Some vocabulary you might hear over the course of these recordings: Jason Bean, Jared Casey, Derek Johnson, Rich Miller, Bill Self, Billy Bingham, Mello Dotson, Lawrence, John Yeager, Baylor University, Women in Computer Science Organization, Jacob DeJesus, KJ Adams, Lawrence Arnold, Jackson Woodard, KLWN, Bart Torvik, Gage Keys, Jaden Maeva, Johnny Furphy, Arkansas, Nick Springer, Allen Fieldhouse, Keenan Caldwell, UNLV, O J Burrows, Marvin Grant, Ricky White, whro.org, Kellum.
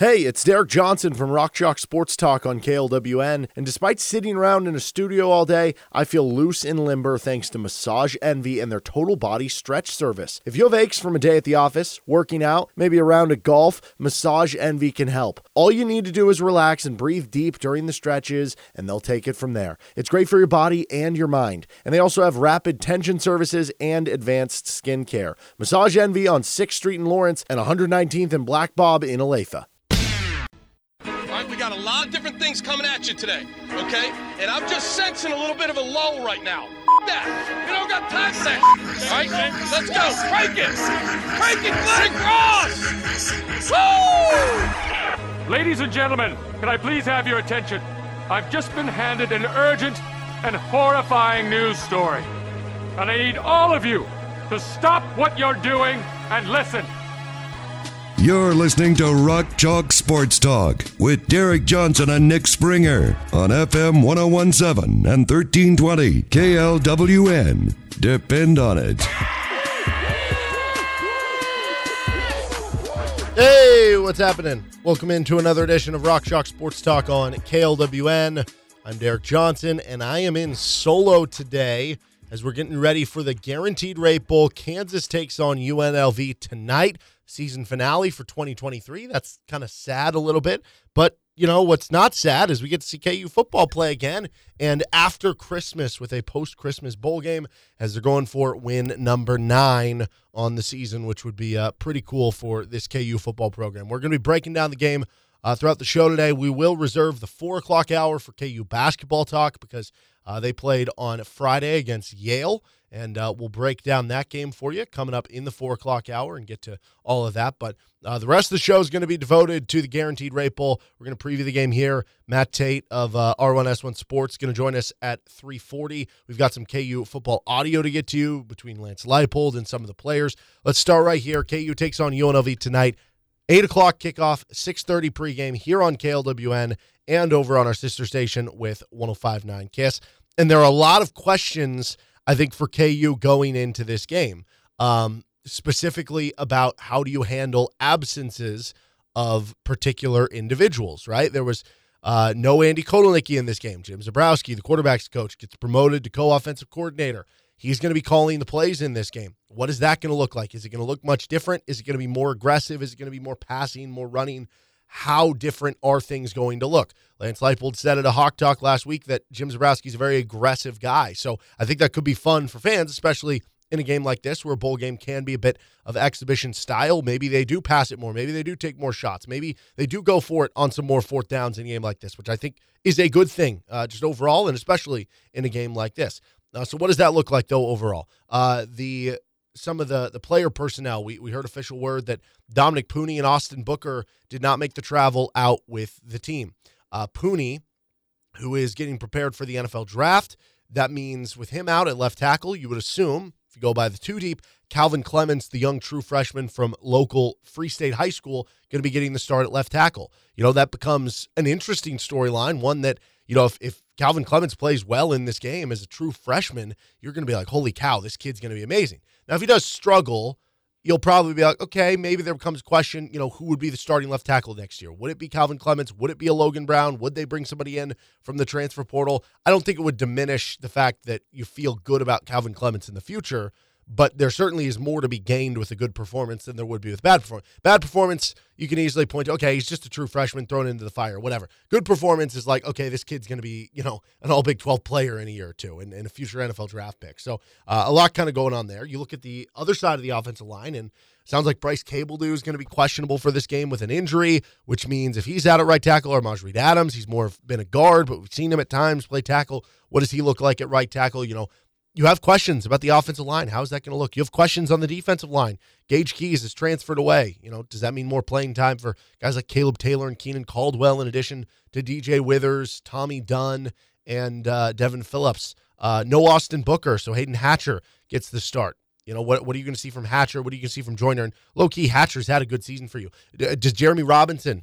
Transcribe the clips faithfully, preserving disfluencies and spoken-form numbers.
Hey, it's Derek Johnson from Rock Chalk Sports Talk on K L W N, and despite sitting around in a studio all day, I feel loose and limber thanks to Massage Envy and their total body stretch service. If you have aches from a day at the office, working out, maybe a round of golf, Massage Envy can help. All you need to do is relax and breathe deep during the stretches, and they'll take it from there. It's great for your body and your mind, and they also have rapid tension services and advanced skin care. Massage Envy on sixth street in Lawrence and one hundred nineteenth and Black Bob in Olathe. Got a lot of different things coming at you today, okay? And I'm just sensing a little bit of a lull right now. F- that. We don't got time for that. All right, let's go. Crank it. Crank it, Glenn Cross. Woo! Ladies and gentlemen, can I please have your attention? I've just been handed an urgent and horrifying news story. And I need all of you to stop what you're doing and listen. You're listening to Rock Chalk Sports Talk with Derek Johnson and Nick Springer on F M one oh one point seven and thirteen twenty K L W N. Depend on it. Hey, what's happening? Welcome into another edition of Rock Chalk Sports Talk on K L W N. I'm Derek Johnson, and I am in solo today as we're getting ready for the Guaranteed Rate Bowl. Kansas takes on U N L V tonight. Season finale for twenty twenty-three. That's kind of sad a little bit, but you know what's not sad is we get to see K U football play again, and after Christmas with a post-Christmas bowl game as they're going for win number nine on the season, which would be uh, pretty cool for this K U football program. We're going to be breaking down the game uh, throughout the show today. We will reserve the four o'clock hour for K U basketball talk because uh, they played on Friday against Yale. And uh, we'll break down that game for you coming up in the four o'clock hour and get to all of that. But uh, the rest of the show is going to be devoted to the Guaranteed Rate Bowl. We're going to preview the game here. Matt Tate of uh, R one S one Sports going to join us at three forty. We've got some K U football audio to get to you between Lance Leipold and some of the players. Let's start right here. K U takes on U N L V tonight. eight o'clock kickoff, six thirty pregame here on K L W N and over on our sister station with one oh five point nine KISS. And there are a lot of questions, I think, for K U going into this game, um, specifically about how do you handle absences of particular individuals, right? There was uh, no Andy Kotelnicki in this game. Jim Zebrowski, the quarterback's coach, gets promoted to co-offensive coordinator. He's going to be calling the plays in this game. What is that going to look like? Is it going to look much different? Is it going to be more aggressive? Is it going to be more passing, more running? How different are things going to look? Lance Leipold said at a Hawk Talk last week that Jim Zebrowski's a very aggressive guy. So I think that could be fun for fans, especially in a game like this where a bowl game can be a bit of exhibition style. Maybe they do pass it more. Maybe they do take more shots. Maybe they do go for it on some more fourth downs in a game like this, which I think is a good thing uh, just overall and especially in a game like this. Uh, so what does that look like, though, overall? Uh, the Some of the, the player personnel, we, we heard official word that Dominic Puni and Austin Booker did not make the travel out with the team. Uh, Puni, who is getting prepared for the N F L draft, that means with him out at left tackle, you would assume, if you go by the two deep, Calvin Clements, the young true freshman from local Free State High School, going to be getting the start at left tackle. You know, that becomes an interesting storyline, one that, you know, if, if Calvin Clements plays well in this game as a true freshman, you're going to be like, holy cow, this kid's going to be amazing. Now, if he does struggle, you'll probably be like, okay, maybe there becomes a question, you know, who would be the starting left tackle next year? Would it be Calvin Clements? Would it be a Logan Brown? Would they bring somebody in from the transfer portal? I don't think it would diminish the fact that you feel good about Calvin Clements in the future, but there certainly is more to be gained with a good performance than there would be with bad performance. Bad performance, you can easily point to, okay, he's just a true freshman thrown into the fire, whatever. Good performance is like, okay, this kid's going to be, you know, an all Big twelve player in a year or two and, and a future N F L draft pick. So uh, a lot kind of going on there. You look at the other side of the offensive line, and it sounds like Bryce Cabeldue is going to be questionable for this game with an injury, which means if he's out at right tackle or Massage Adams, he's more of been a guard, but we've seen him at times play tackle. What does he look like at right tackle? You know, you have questions about the offensive line. How is that going to look? You have questions on the defensive line. Gage Keys is transferred away. You know, does that mean more playing time for guys like Caleb Taylor and Keenan Caldwell in addition to D J Withers, Tommy Dunn, and uh, Devin Phillips? Uh, no Austin Booker, so Hayden Hatcher gets the start. You know, what, what are you going to see from Hatcher? What are you going to see from Joyner? And low-key, Hatcher's had a good season for you. D- does Jeremy Robinson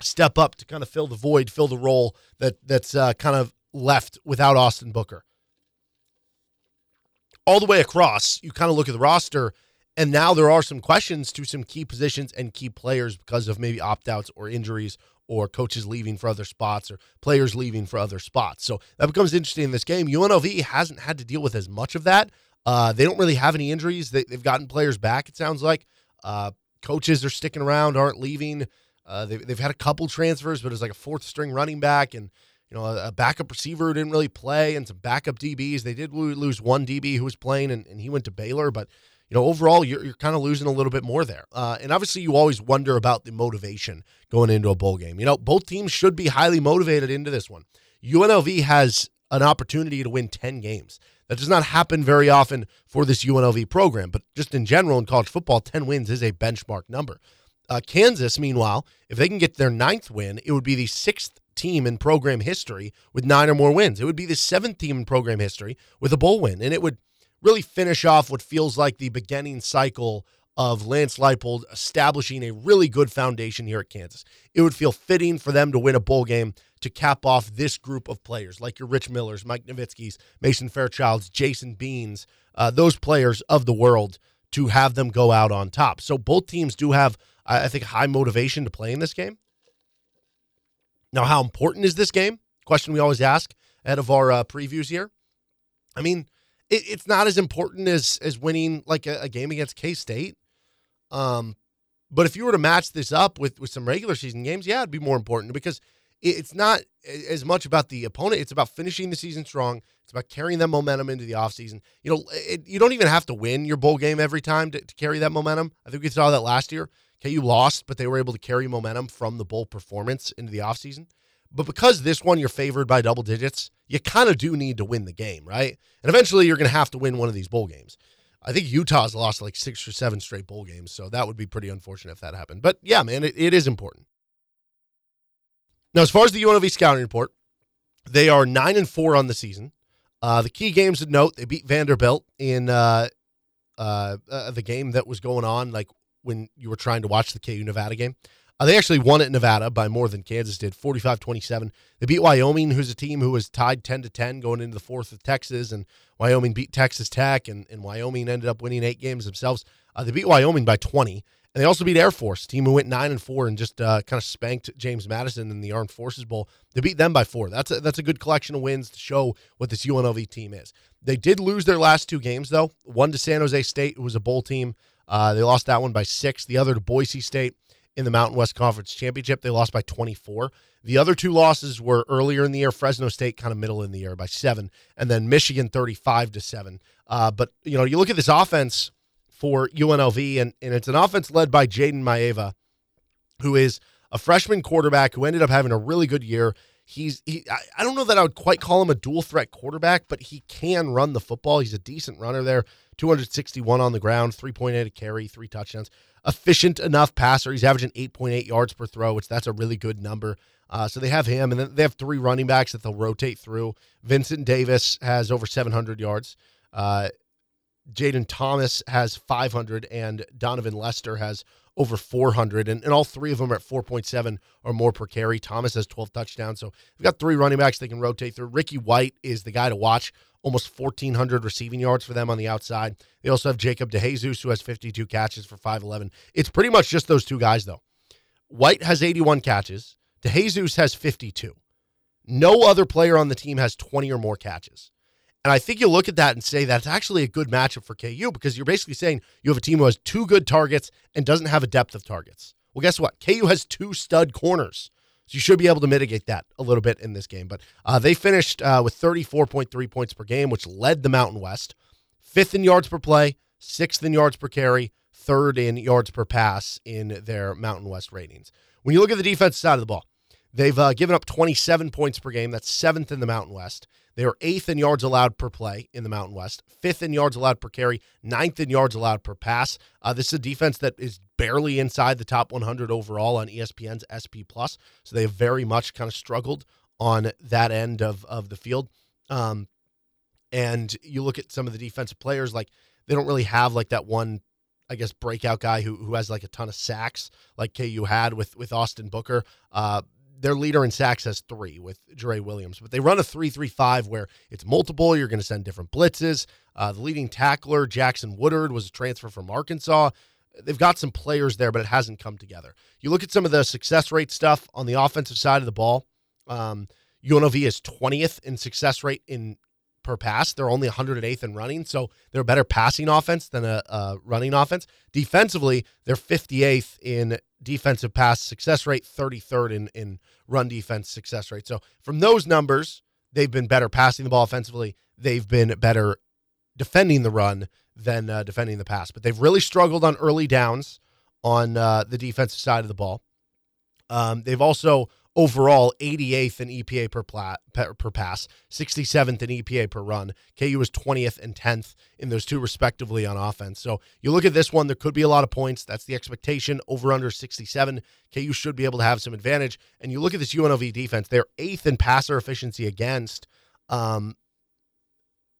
step up to kind of fill the void, fill the role that that's uh, kind of left without Austin Booker? All the way across, you kind of look at the roster, And now there are some questions to some key positions and key players because of maybe opt-outs or injuries or coaches leaving for other spots or players leaving for other spots. So that becomes interesting in this game. U N L V hasn't had to deal with as much of that. Uh, they don't really have any injuries. They, they've gotten players back, it sounds like. Uh, coaches are sticking around, aren't leaving. Uh, they, they've had a couple transfers, but it's like a fourth-string running back and you know a, a backup receiver who didn't really play and some backup D Bs. They did lose one D B who was playing, and, and he went to Baylor, but you know, overall, you're, you're kind of losing a little bit more there. Uh, and obviously, you always wonder about the motivation going into a bowl game. You know, both teams should be highly motivated into this one. U N L V has an opportunity to win ten games. That does not happen very often for this U N L V program. But just in general, in college football, ten wins is a benchmark number. Uh, Kansas, meanwhile, if they can get their ninth win, it would be the sixth team in program history with nine or more wins. It would be the seventh team in program history with a bowl win. And it would really finish off what feels like the beginning cycle of Lance Leipold establishing a really good foundation here at Kansas. It would feel fitting for them to win a bowl game to cap off this group of players, like your Rich Millers, Mike Nowitzki's, Mason Fairchild's, Jason Bean's, uh, those players of the world, to have them go out on top. So both teams do have, I think, high motivation to play in this game. Now, how important is this game? Question we always ask out of our uh, previews here. I mean, it's not as important as as winning like a, a game against K-State. Um, but if you were to match this up with, with some regular season games, yeah, it'd be more important because it's not as much about the opponent. It's about finishing the season strong. It's about carrying that momentum into the offseason. You know, it, you don't even have to win your bowl game every time to, to carry that momentum. I think we saw that last year. K U lost, but they were able to carry momentum from the bowl performance into the offseason. But because this one, you're favored by double digits, you kind of do need to win the game, right? And eventually you're going to have to win one of these bowl games. I think Utah's lost like six or seven straight bowl games, so that would be pretty unfortunate if that happened. But yeah, man, it, it is important. Now, as far as the U N L V scouting report, they are nine and four on the season. Uh, the key games to note, they beat Vanderbilt in uh, uh, uh, the game that was going on like when you were trying to watch the K U Nevada game. Uh, they actually won at Nevada by more than Kansas did, forty-five twenty-seven. They beat Wyoming, who's a team who was tied ten to ten going into the fourth with Texas, and Wyoming beat Texas Tech, and, and Wyoming ended up winning eight games themselves. Uh, they beat Wyoming by twenty, and they also beat Air Force, a team who went nine and four and just uh, kind of spanked James Madison in the Armed Forces Bowl. They beat them by four. That's a, that's a good collection of wins to show what this U N L V team is. They did lose their last two games, though. One to San Jose State, who was a bowl team. Uh, they lost that one by six. The other to Boise State. In the Mountain West Conference Championship, they lost by twenty-four. The other two losses were earlier in the year. Fresno State kind of middle in the year by seven, and then Michigan thirty-five to seven. Uh, but, you know, you look at this offense for U N L V, and, and it's an offense led by Jaden Maeva, who is a freshman quarterback who ended up having a really good year. He's he, I, I don't know that I would quite call him a dual-threat quarterback, but he can run the football. He's a decent runner there, two hundred sixty-one on the ground, three point eight a carry, three touchdowns. Efficient enough passer. He's averaging eight point eight yards per throw, which that's a really good number. Uh, so they have him, and then they have three running backs that they'll rotate through. Vincent Davis has over seven hundred yards. Uh, Jaden Thomas has five hundred, and Donovan Lester has over four hundred, and, and all three of them are at four point seven or more per carry. Thomas has twelve touchdowns, so we've got three running backs they can rotate through. Ricky White is the guy to watch, almost fourteen hundred receiving yards for them on the outside. They also have Jacob DeJesus, who has fifty-two catches for five eleven. It's pretty much just those two guys, though. White has eighty-one catches. DeJesus has fifty-two. No other player on the team has twenty or more catches. And I think you look at that and say that's actually a good matchup for K U because you're basically saying you have a team who has two good targets and doesn't have a depth of targets. Well, guess what? K U has two stud corners, so you should be able to mitigate that a little bit in this game. But uh, they finished uh, with thirty-four point three points per game, which led the Mountain West. Fifth in yards per play, sixth in yards per carry, third in yards per pass in their Mountain West ratings. When you look at the defensive side of the ball, they've uh, given up twenty-seven points per game. That's seventh in the Mountain West. They are eighth in yards allowed per play in the Mountain West, fifth in yards allowed per carry, ninth in yards allowed per pass. Uh, this is a defense that is barely inside the top one hundred overall on E S P N's S P plus. So they have very much kind of struggled on that end of, of the field. Um, and you look at some of the defensive players, like they don't really have like that one, I guess, breakout guy who who has like a ton of sacks like K U had with, with Austin Booker. Uh, their leader in sacks has three with Dre Williams, but they run a three three five where it's multiple. You're going to send different blitzes. Uh, the leading tackler, Jackson Woodard, was a transfer from Arkansas. They've got some players there, but it hasn't come together. You look at some of the success rate stuff on the offensive side of the ball. Um, U N L V is twentieth in success rate in per pass. They're only one hundred eighth in running, so they're a better passing offense than a, a running offense. Defensively, they're fifty-eighth in defensive pass success rate, thirty-third in, in run defense success rate. So from those numbers, they've been better passing the ball offensively. They've been better defending the run than uh, defending the pass. But they've really struggled on early downs on uh, the defensive side of the ball. Um, they've also overall eighty-eighth in E P A per, pla- per pass, sixty-seventh in E P A per run. K U is twentieth and tenth in those two respectively on offense. So you look at this one, there could be a lot of points. That's the expectation, over under sixty-seven. K U should be able to have some advantage. And you look at this U N L V defense, they're eighth in passer efficiency against. Um,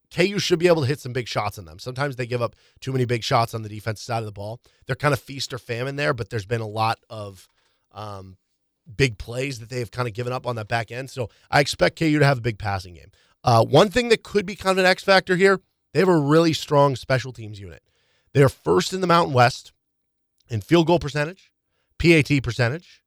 K U should be able to hit some big shots on them. Sometimes they give up too many big shots on the defensive side of the ball. They're kind of feast or famine there, but there's been a lot of um, big plays that they have kind of given up on that back end. So I expect K U to have a big passing game. Uh, one thing that could be kind of an X factor here, they have a really strong special teams unit. They're first in the Mountain West in field goal percentage, P A T percentage,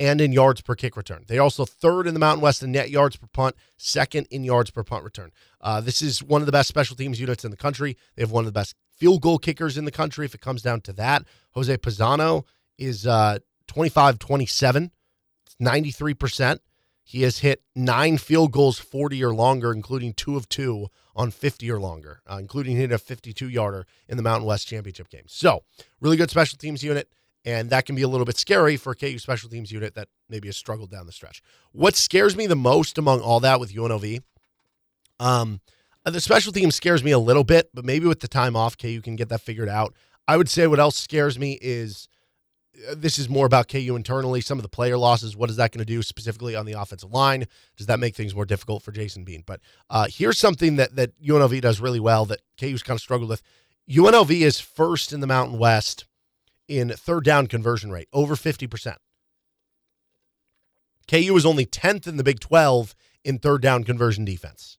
and in yards per kick return. They're also third in the Mountain West in net yards per punt, second in yards per punt return. Uh, this is one of the best special teams units in the country. They have one of the best field goal kickers in the country if it comes down to that. Jose Pizano is uh, twenty-five twenty-seven, ninety-three percent. He has hit nine field goals forty or longer, including two of two on fifty or longer, uh, including hitting a fifty-two-yarder in the Mountain West Championship game. So, really good special teams unit. And that can be a little bit scary for a K U special teams unit that maybe has struggled down the stretch. What scares me the most among all that with U N L V, um, the special team scares me a little bit, but maybe with the time off, K U can get that figured out. I would say what else scares me is uh, this is more about K U internally, some of the player losses. What is that going to do specifically on the offensive line? Does that make things more difficult for Jason Bean? But uh, here's something that, that U N L V does really well that K U's kind of struggled with. U N L V is first in the Mountain West in third down conversion rate, over fifty percent. K U is only tenth in the Big twelve in third down conversion defense.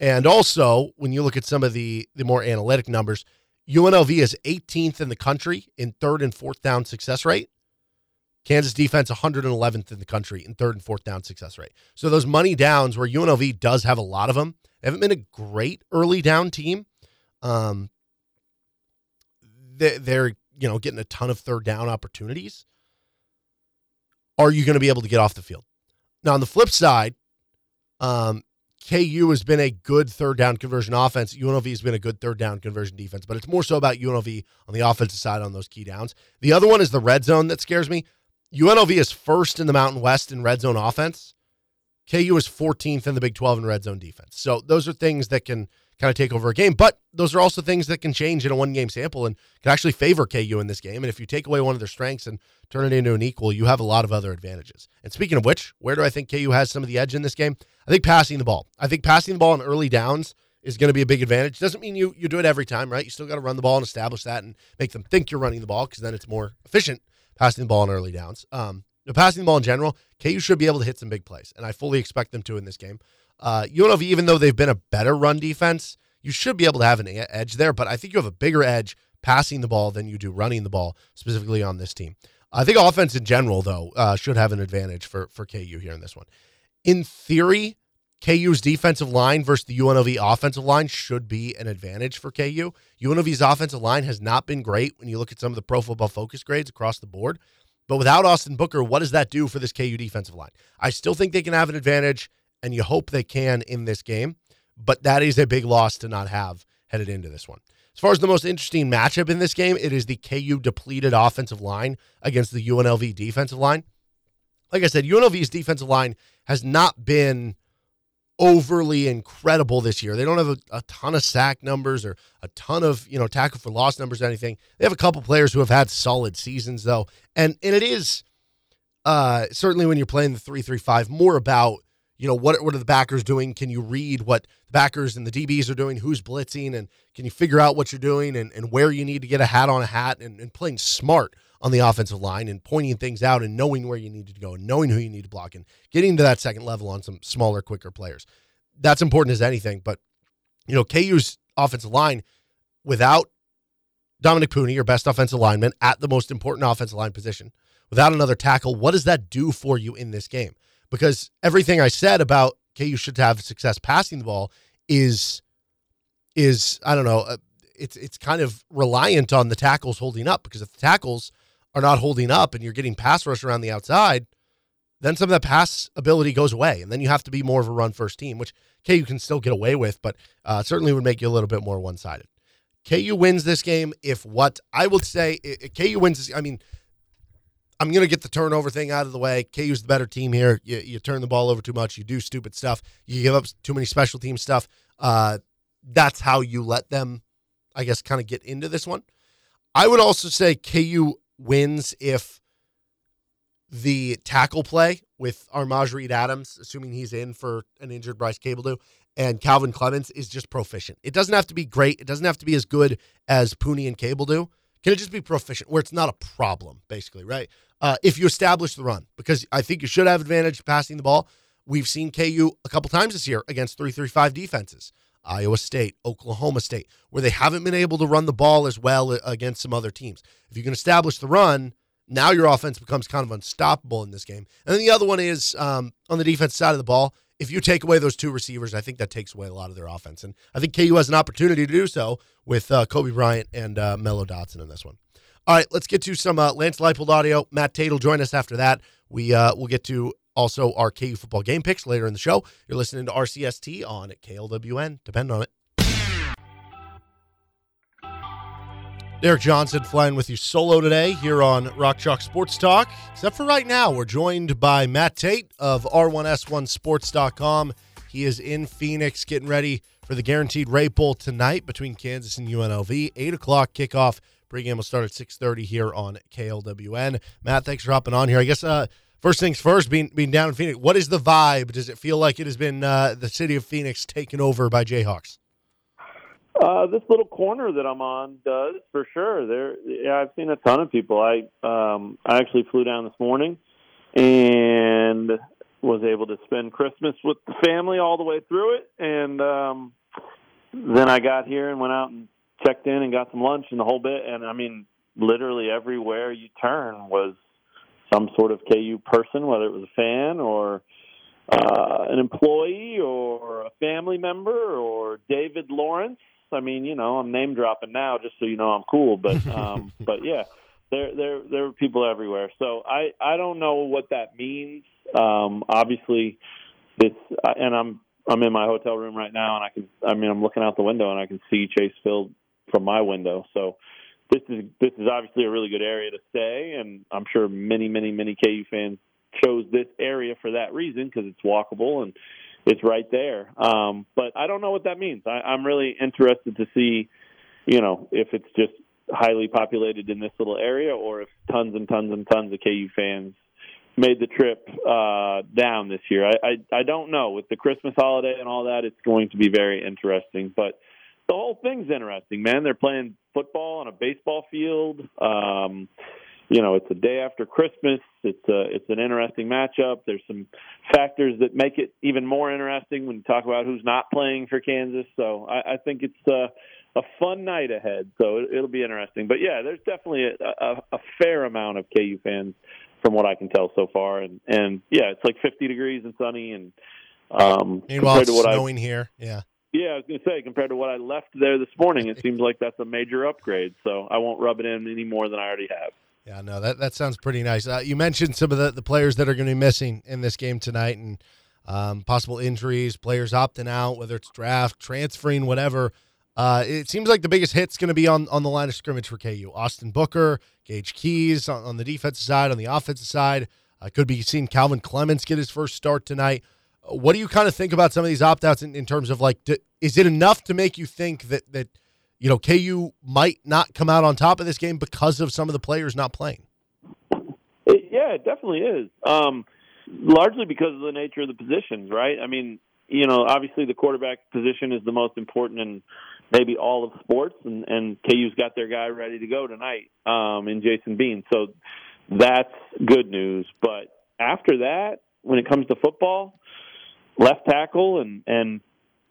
And also, when you look at some of the, the more analytic numbers, U N L V is eighteenth in the country in third and fourth down success rate. Kansas defense one hundred eleventh in the country in third and fourth down success rate. So those money downs where U N L V does have a lot of them, they haven't been a great early down team. Um, they, they're you know, getting a ton of third down opportunities. Are you going to be able to get off the field? Now, on the flip side, um, K U has been a good third down conversion offense. U N L V has been a good third down conversion defense, but it's more so about U N L V on the offensive side on those key downs. The other one is the red zone that scares me. U N L V is first in the Mountain West in red zone offense. K U is fourteenth in the Big twelve in red zone defense. So those are things that can kind of take over a game, but those are also things that can change in a one-game sample and can actually favor K U in this game. And if you take away one of their strengths and turn it into an equal, you have a lot of other advantages. And speaking of which, where do I think K U has some of the edge in this game? I think passing the ball. I think passing the ball in early downs is going to be a big advantage. Doesn't mean you you do it every time, right? You still got to run the ball and establish that and make them think you're running the ball, because then it's more efficient passing the ball in early downs. Um, the passing the ball in general, K U should be able to hit some big plays, and I fully expect them to in this game. Uh, U N L V, even though they've been a better run defense, you should be able to have an edge there, but I think you have a bigger edge passing the ball than you do running the ball, specifically on this team. I think offense in general, though, uh, should have an advantage for, for K U here in this one. In theory, K U's defensive line versus the U N L V offensive line should be an advantage for K U. U N L V's offensive line has not been great when you look at some of the Pro Football Focus grades across the board, but without Austin Booker, what does that do for this K U defensive line? I still think they can have an advantage, and you hope they can in this game, but that is a big loss to not have headed into this one. As far as the most interesting matchup in this game, it is the K U depleted offensive line against the U N L V defensive line. Like I said, U N L V's defensive line has not been overly incredible this year. They don't have a, a ton of sack numbers or a ton of, you know, tackle for loss numbers or anything. They have a couple players who have had solid seasons, though, and and it is uh, certainly when you're playing the three three five more about, you know, what, what are the backers doing? Can you read what the backers and the D Bs are doing? Who's blitzing? And can you figure out what you're doing and, and where you need to get a hat on a hat and, and playing smart on the offensive line and pointing things out and knowing where you need to go and knowing who you need to block and getting to that second level on some smaller, quicker players. That's important as anything. But, you know, K U's offensive line without Dominic Puni, your best offensive lineman at the most important offensive line position, without another tackle, what does that do for you in this game? Because everything I said about K U should have success passing the ball is, is I don't know, uh, it's it's kind of reliant on the tackles holding up, because if the tackles are not holding up and you're getting pass rush around the outside, then some of that pass ability goes away, and then you have to be more of a run-first team, which K U can still get away with, but uh, certainly would make you a little bit more one-sided. K U wins this game if what I would say, if K U wins this, I mean, I'm going to get the turnover thing out of the way. K U's the better team here. You, you turn the ball over too much. You do stupid stuff. You give up too many special team stuff. Uh, that's how you let them, I guess, kind of get into this one. I would also say K U wins if the tackle play with Armaj Reed Adams, assuming he's in for an injured Bryce Cabeldue, and Calvin Clements is just proficient. It doesn't have to be great. It doesn't have to be as good as Puni and Cabeldue. Can it just be proficient where it's not a problem, basically, right? Uh, if you establish the run, because I think you should have advantage passing the ball. We've seen K U a couple times this year against three three five defenses, Iowa State, Oklahoma State, where they haven't been able to run the ball as well against some other teams. If you can establish the run, now your offense becomes kind of unstoppable in this game. And then the other one is um, on the defense side of the ball. If you take away those two receivers, I think that takes away a lot of their offense. And I think K U has an opportunity to do so with uh, Cobee Bryant and uh, Mello Dotson in this one. All right, let's get to some uh, Lance Leipold audio. Matt Tate will join us after that. We, uh, we'll get to also our K U football game picks later in the show. You're listening to R C S T on K L W N. Depend on it. Derek Johnson flying with you solo today here on Rock Chalk Sports Talk. Except for right now, we're joined by Matt Tate of R one S one sports dot com. He is in Phoenix getting ready for the Guaranteed Rate Bowl tonight between Kansas and U N L V. eight o'clock kickoff. Pre-game will start at six thirty here on K L W N. Matt, thanks for hopping on here. I guess uh, first things first, being being down in Phoenix, what is the vibe? Does it feel like it has been uh, the city of Phoenix taken over by Jayhawks? Uh, this little corner that I'm on does, for sure. There, yeah, I've seen a ton of people. I um, I actually flew down this morning and was able to spend Christmas with the family all the way through it. And um, then I got here and went out and checked in and got some lunch and the whole bit. And, I mean, literally everywhere you turn was some sort of K U person, whether it was a fan or uh, an employee or a family member or David Lawrence. I mean, you know, I'm name dropping now just so you know I'm cool, but um, but yeah, there there there were people everywhere. So I, I don't know what that means. Um, obviously, it's and I'm I'm in my hotel room right now, and I can I mean I'm looking out the window and I can see Chase Field from my window. So this is this is obviously a really good area to stay, and I'm sure many many many K U fans chose this area for that reason because it's walkable and it's right there. Um, but I don't know what that means. I, I'm really interested to see, you know, if it's just highly populated in this little area or if tons and tons and tons of K U fans made the trip uh, down this year. I, I, I don't know. With the Christmas holiday and all that, it's going to be very interesting. But the whole thing's interesting, man. They're playing football on a baseball field. Um You know, it's a day after Christmas. It's a, it's an interesting matchup. There's some factors that make it even more interesting when you talk about who's not playing for Kansas. So I, I think it's a, a fun night ahead. So it, it'll be interesting. But, yeah, there's definitely a, a, a fair amount of K U fans from what I can tell so far. And, and yeah, it's like fifty degrees and sunny. And um, meanwhile, it's to what snowing I, here. Yeah. Yeah, I was going to say, compared to what I left there this morning, it seems like that's a major upgrade. So I won't rub it in any more than I already have. Yeah, no, that, that sounds pretty nice. Uh, you mentioned some of the, the players that are going to be missing in this game tonight and um, possible injuries, players opting out, whether it's draft, transferring, whatever. Uh, it seems like the biggest hit's going to be on, on the line of scrimmage for K U. Austin Booker, Gage Keys on, on the defensive side, on the offensive side. Uh, could be seeing Calvin Clements get his first start tonight. What do you kind of think about some of these opt-outs in, in terms of, like, do, is it enough to make you think that that – you know, K U might not come out on top of this game because of some of the players not playing? It, yeah, it definitely is. Um, largely because of the nature of the positions, right? I mean, you know, obviously the quarterback position is the most important and maybe all of sports, and, and K U's got their guy ready to go tonight um, in Jason Bean. So that's good news. But after that, when it comes to football, left tackle and, and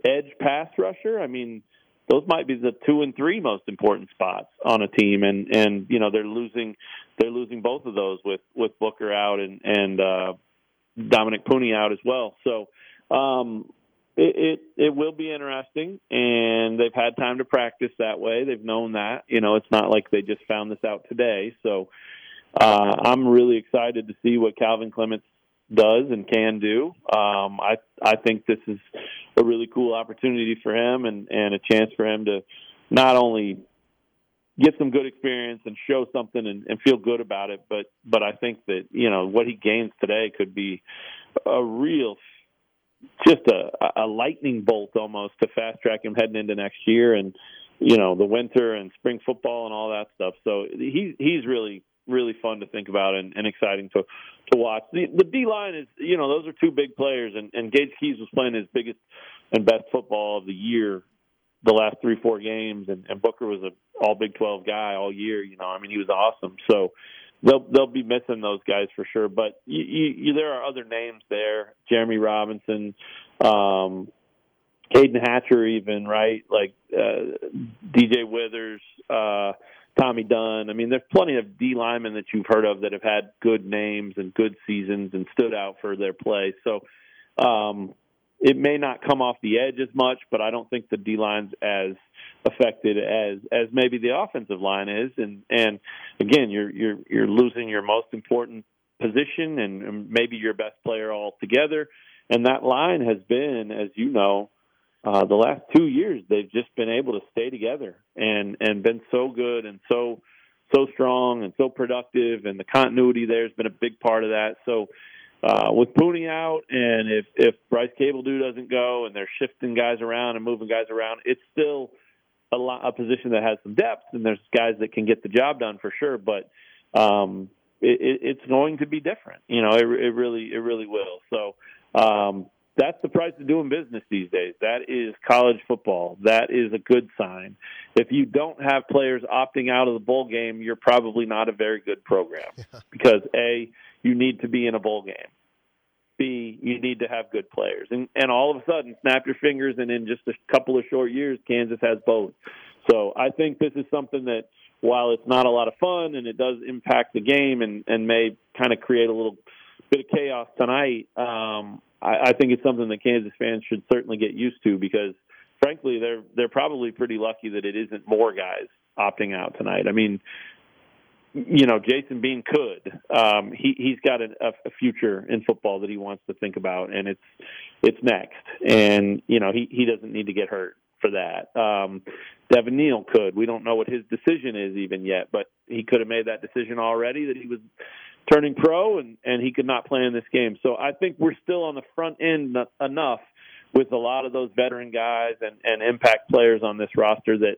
edge pass rusher, I mean, those might be the two and three most important spots on a team. And, and you know, they're losing they're losing both of those with, with Booker out and, and uh, Dominic Puni out as well. So um, it, it it will be interesting, and they've had time to practice that way. They've known that. You know, it's not like they just found this out today. So uh, I'm really excited to see what Calvin Clements does and can do. Um, I I think this is a really cool opportunity for him and, and a chance for him to not only get some good experience and show something and, and feel good about it, but but I think that, you know, what he gains today could be a real, just a, a lightning bolt almost to fast track him heading into next year and, you know, the winter and spring football and all that stuff. So he he's really really fun to think about and, and exciting to to watch. The, the D-line is, you know, those are two big players, and, and Gage Keys was playing his biggest and best football of the year the last three, four games, and, and Booker was an all Big twelve guy all year. You know, I mean, he was awesome. So they'll they'll be missing those guys for sure. But you, you, there are other names there, Jeremy Robinson, um, Caden Hatcher even, right, like uh, D J Withers, uh Tommy Dunn. I mean, there's plenty of D linemen that you've heard of that have had good names and good seasons and stood out for their play. So um, it may not come off the edge as much, but I don't think the D line's as affected as as maybe the offensive line is. And and again, you're you're you're losing your most important position and, and maybe your best player altogether. And that line has been, as you know, Uh, the last two years, they've just been able to stay together and, and been so good and so so strong and so productive, and the continuity there has been a big part of that. So uh, with Puni out, and if, if Bryce Cabeldue doesn't go and they're shifting guys around and moving guys around, it's still a, lot, a position that has some depth, and there's guys that can get the job done for sure, but um, it, it, it's going to be different. You know, it, it really it really will. So um that's the price of doing business these days. That is college football. That is a good sign. If you don't have players opting out of the bowl game, you're probably not a very good program. Yeah. Because, A, you need to be in a bowl game. B, you need to have good players. And, and all of a sudden, snap your fingers, and in just a couple of short years, Kansas has both. So I think this is something that, while it's not a lot of fun and it does impact the game and, and may kind of create a little bit of chaos tonight, um, I think it's something that Kansas fans should certainly get used to, because, frankly, they're they're probably pretty lucky that it isn't more guys opting out tonight. I mean, you know, Jason Bean could. Um, he, he's got a, a future in football that he wants to think about, and it's it's next. And, you know, he, he doesn't need to get hurt for that. Um, Devin Neal could. We don't know what his decision is even yet, but he could have made that decision already that he was – turning pro, and, and he could not play in this game. So I think we're still on the front end enough with a lot of those veteran guys and, and impact players on this roster that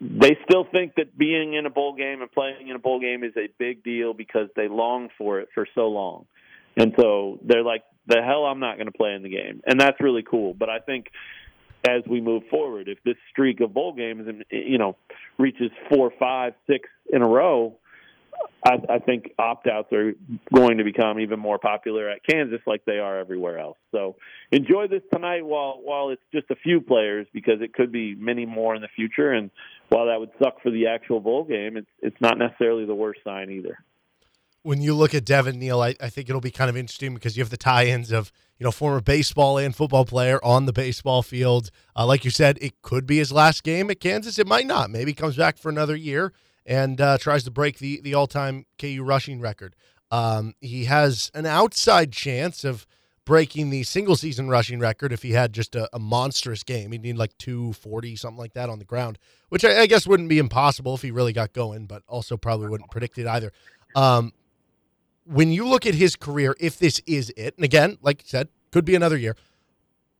they still think that being in a bowl game and playing in a bowl game is a big deal, because they long for it for so long. And so they're like, the hell, I'm not going to play in the game. And that's really cool. But I think as we move forward, if this streak of bowl games, you know, reaches four, five, six in a row, I, I think opt-outs are going to become even more popular at Kansas, like they are everywhere else. So enjoy this tonight while while it's just a few players, because it could be many more in the future. And while that would suck for the actual bowl game, it's it's not necessarily the worst sign either. When you look at Devin Neal, I, I think it'll be kind of interesting, because you have the tie-ins of, you know, former baseball and football player on the baseball field. Uh, like you said, it could be his last game at Kansas. It might not. Maybe he comes back for another year and uh, tries to break the, the all-time K U rushing record. Um, he has an outside chance of breaking the single-season rushing record if he had just a, a monstrous game. He'd need like two forty, something like that, on the ground, which I, I guess wouldn't be impossible if he really got going, but also probably wouldn't predict it either. Um, when you look at his career, if this is it, and again, like you said, could be another year,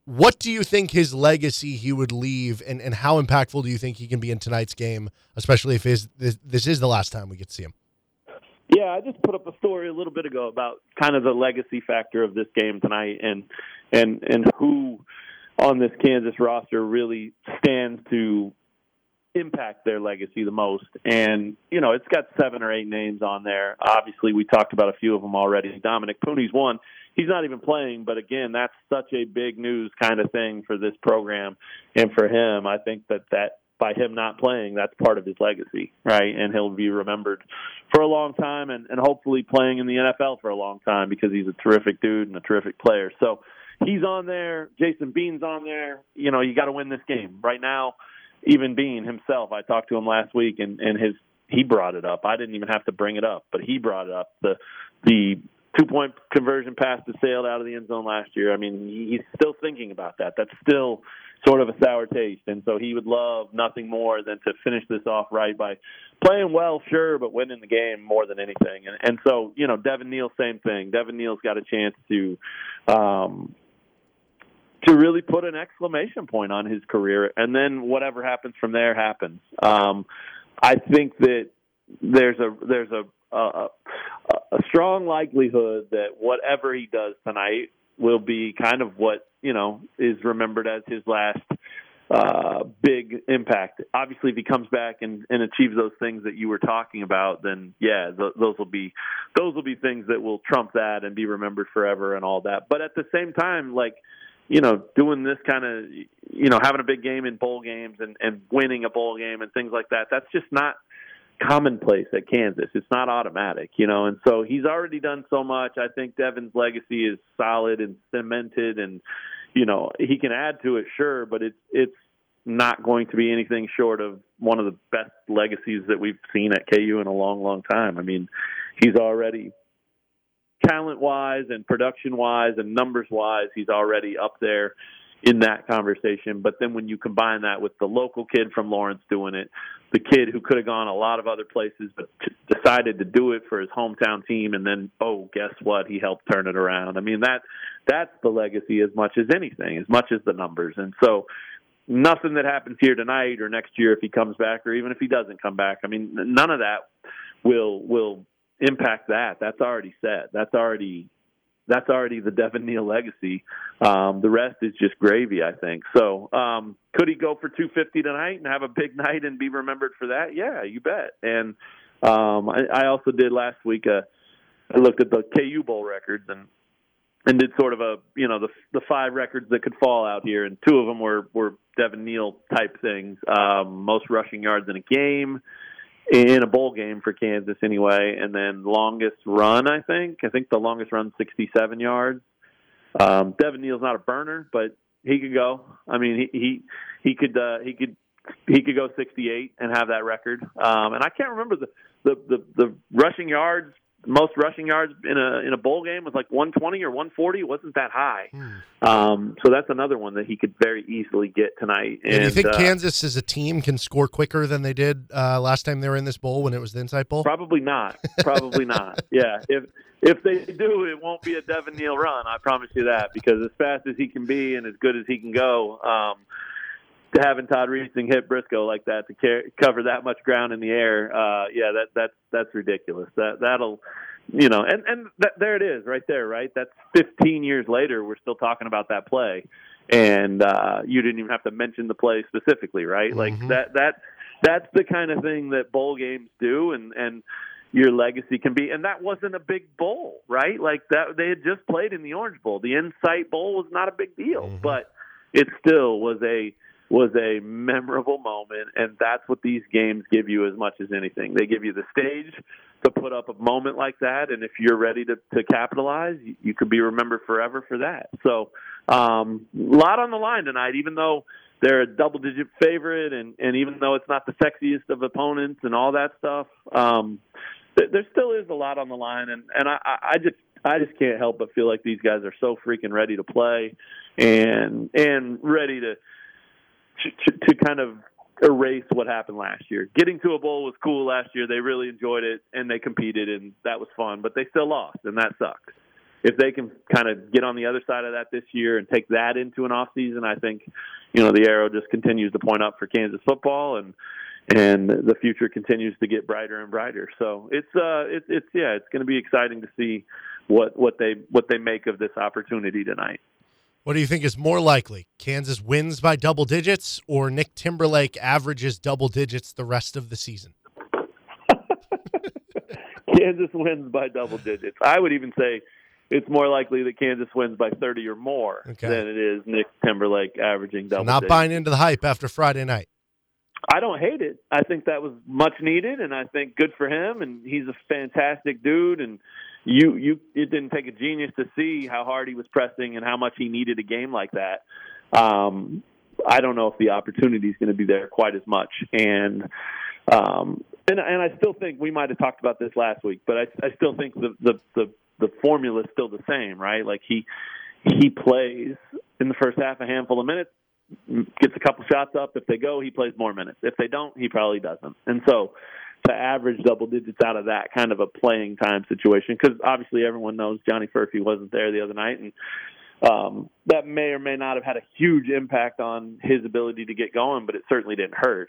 what do you think his legacy he would leave, and, and how impactful do you think he can be in tonight's game, especially if his, this, this is the last time we get to see him? Yeah, I just put up a story a little bit ago about kind of the legacy factor of this game tonight, and and and who on this Kansas roster really stands to impact their legacy the most. And, you know, it's got seven or eight names on there. Obviously, we talked about a few of them already. Dominic Puni's one. He's not even playing, but, again, that's such a big news kind of thing for this program and for him. I think that that by him not playing, that's part of his legacy, right? And he'll be remembered for a long time and, and hopefully playing in the N F L for a long time because he's a terrific dude and a terrific player. So he's on there. Jason Bean's on there. You know, you got to win this game. Right now, even Bean himself, I talked to him last week, and, and his he brought it up. I didn't even have to bring it up, but he brought it up. The the two-point conversion pass that sailed out of the end zone last year. I mean, he's still thinking about that. That's still sort of a sour taste. And so he would love nothing more than to finish this off right by playing well, sure, but winning the game more than anything. And, and so, you know, Devin Neal, same thing. Devin Neal's got a chance to um, to really put an exclamation point on his career. And then whatever happens from there happens. Um, I think that there's a there's a Uh, a strong likelihood that whatever he does tonight will be kind of what, you know, is remembered as his last uh, big impact. Obviously, if he comes back and, and achieves those things that you were talking about, then yeah, th- those will be those will be things that will trump that and be remembered forever and all that. But at the same time, like, you know, doing this kind of, you know, having a big game in bowl games and, and winning a bowl game and things like that, that's just not commonplace at Kansas. It's not automatic, you know, and so he's already done so much. I think Devin's legacy is solid and cemented, and, you know, he can add to it, sure, but it's it's not going to be anything short of one of the best legacies that we've seen at K U in a long, long time. I mean, he's already talent-wise and production-wise and numbers-wise, he's already up there in that conversation. But then when you combine that with the local kid from Lawrence doing it, the kid who could have gone a lot of other places but t- decided to do it for his hometown team, and then, oh, guess what? He helped turn it around. I mean, that that's the legacy as much as anything, as much as the numbers. And so nothing that happens here tonight or next year if he comes back or even if he doesn't come back, I mean, none of that will will impact that. That's already set. That's already – That's already the Devin Neal legacy. Um, the rest is just gravy, I think. So um, could he go for two fifty tonight and have a big night and be remembered for that? Yeah, you bet. And um, I, I also did last week, uh, I looked at the K U Bowl records and and did sort of a, you know, the the five records that could fall out here, and two of them were, were Devin Neal-type things. Um, most rushing yards in a game, in a bowl game for Kansas anyway, and then longest run, I think. I think the longest run, sixty-seven yards. Um, Devin Neal's not a burner, but he could go. I mean, he he, he could uh, he could he could go sixty-eight and have that record. Um, and I can't remember the, the, the, the rushing yards. Most rushing yards in a in a bowl game was like one twenty or one forty. It wasn't that high. Hmm. Um, so that's another one that he could very easily get tonight. And, and you think uh, Kansas as a team can score quicker than they did uh, last time they were in this bowl when it was the Insight Bowl? Probably not. Probably not. Yeah. If if they do, it won't be a Devin Neal run. I promise you that, because as fast as he can be and as good as he can go, um, to having Todd Reising hit Briscoe like that to care, cover that much ground in the air, uh, yeah, that that's that's ridiculous. That that'll, you know, and and that, there it is, right there, right. That's fifteen years later, we're still talking about that play, and uh, you didn't even have to mention the play specifically, right? Like mm-hmm. that that that's the kind of thing that bowl games do, and and your legacy can be. And that wasn't a big bowl, right? Like that they had just played in the Orange Bowl. The Insight Bowl was not a big deal, mm-hmm. but it still was a was a memorable moment, and that's what these games give you as much as anything. They give you the stage to put up a moment like that, and if you're ready to, to capitalize, you, you could be remembered forever for that. So um, a lot on the line tonight, even though they're a double-digit favorite and, and even though it's not the sexiest of opponents and all that stuff, um, th- there still is a lot on the line, and, and I, I just – I just can't help but feel like these guys are so freaking ready to play and and ready to – To, to kind of erase what happened last year. Getting to a bowl was cool last year. They really enjoyed it, and they competed, and that was fun, but they still lost, and that sucked. If they can kind of get on the other side of that this year and take that into an off season, I think, you know, the arrow just continues to point up for Kansas football, and and the future continues to get brighter and brighter. So it's uh it, it's yeah, it's going to be exciting to see what what they what they make of this opportunity tonight. What do you think is more likely? Kansas wins by double digits, or Nick Timberlake averages double digits the rest of the season? Kansas wins by double digits. I would even say it's more likely that Kansas wins by thirty or more okay. than it is Nick Timberlake averaging double so not digits. Not buying into the hype after Friday night. I don't hate it. I think that was much needed, and I think good for him, and he's a fantastic dude. And you, you, it didn't take a genius to see how hard he was pressing and how much he needed a game like that. Um, I don't know if the opportunity is going to be there quite as much. And um, and and I still think we might have talked about this last week, but I, I still think the the, the, the formula is still the same, right? Like he he plays in the first half a handful of minutes, gets a couple shots up. If they go, he plays more minutes. If they don't, he probably doesn't. And so to average double digits out of that kind of a playing time situation, because obviously everyone knows Johnny Furphy wasn't there the other night, and um, that may or may not have had a huge impact on his ability to get going, but it certainly didn't hurt.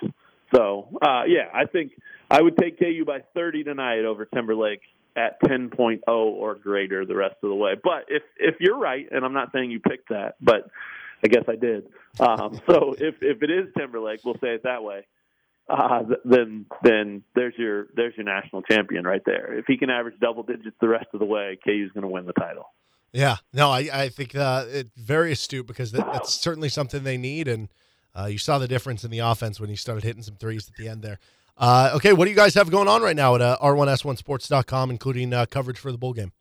So, uh, yeah, I think I would take K U by thirty tonight over Timberlake at ten point oh or greater the rest of the way. But if, if you're right, and I'm not saying you picked that, but I guess I did. Um, so if, if it is Timberlake, we'll say it that way. Uh, then then there's your there's your national champion right there. If he can average double digits the rest of the way, K U's going to win the title. Yeah, no, I I think uh, it's very astute because that, that's certainly something they need. And uh, you saw the difference in the offense when you started hitting some threes at the end there. Uh, okay, what do you guys have going on right now at uh, R one S one sports dot com, including uh, coverage for the bowl game?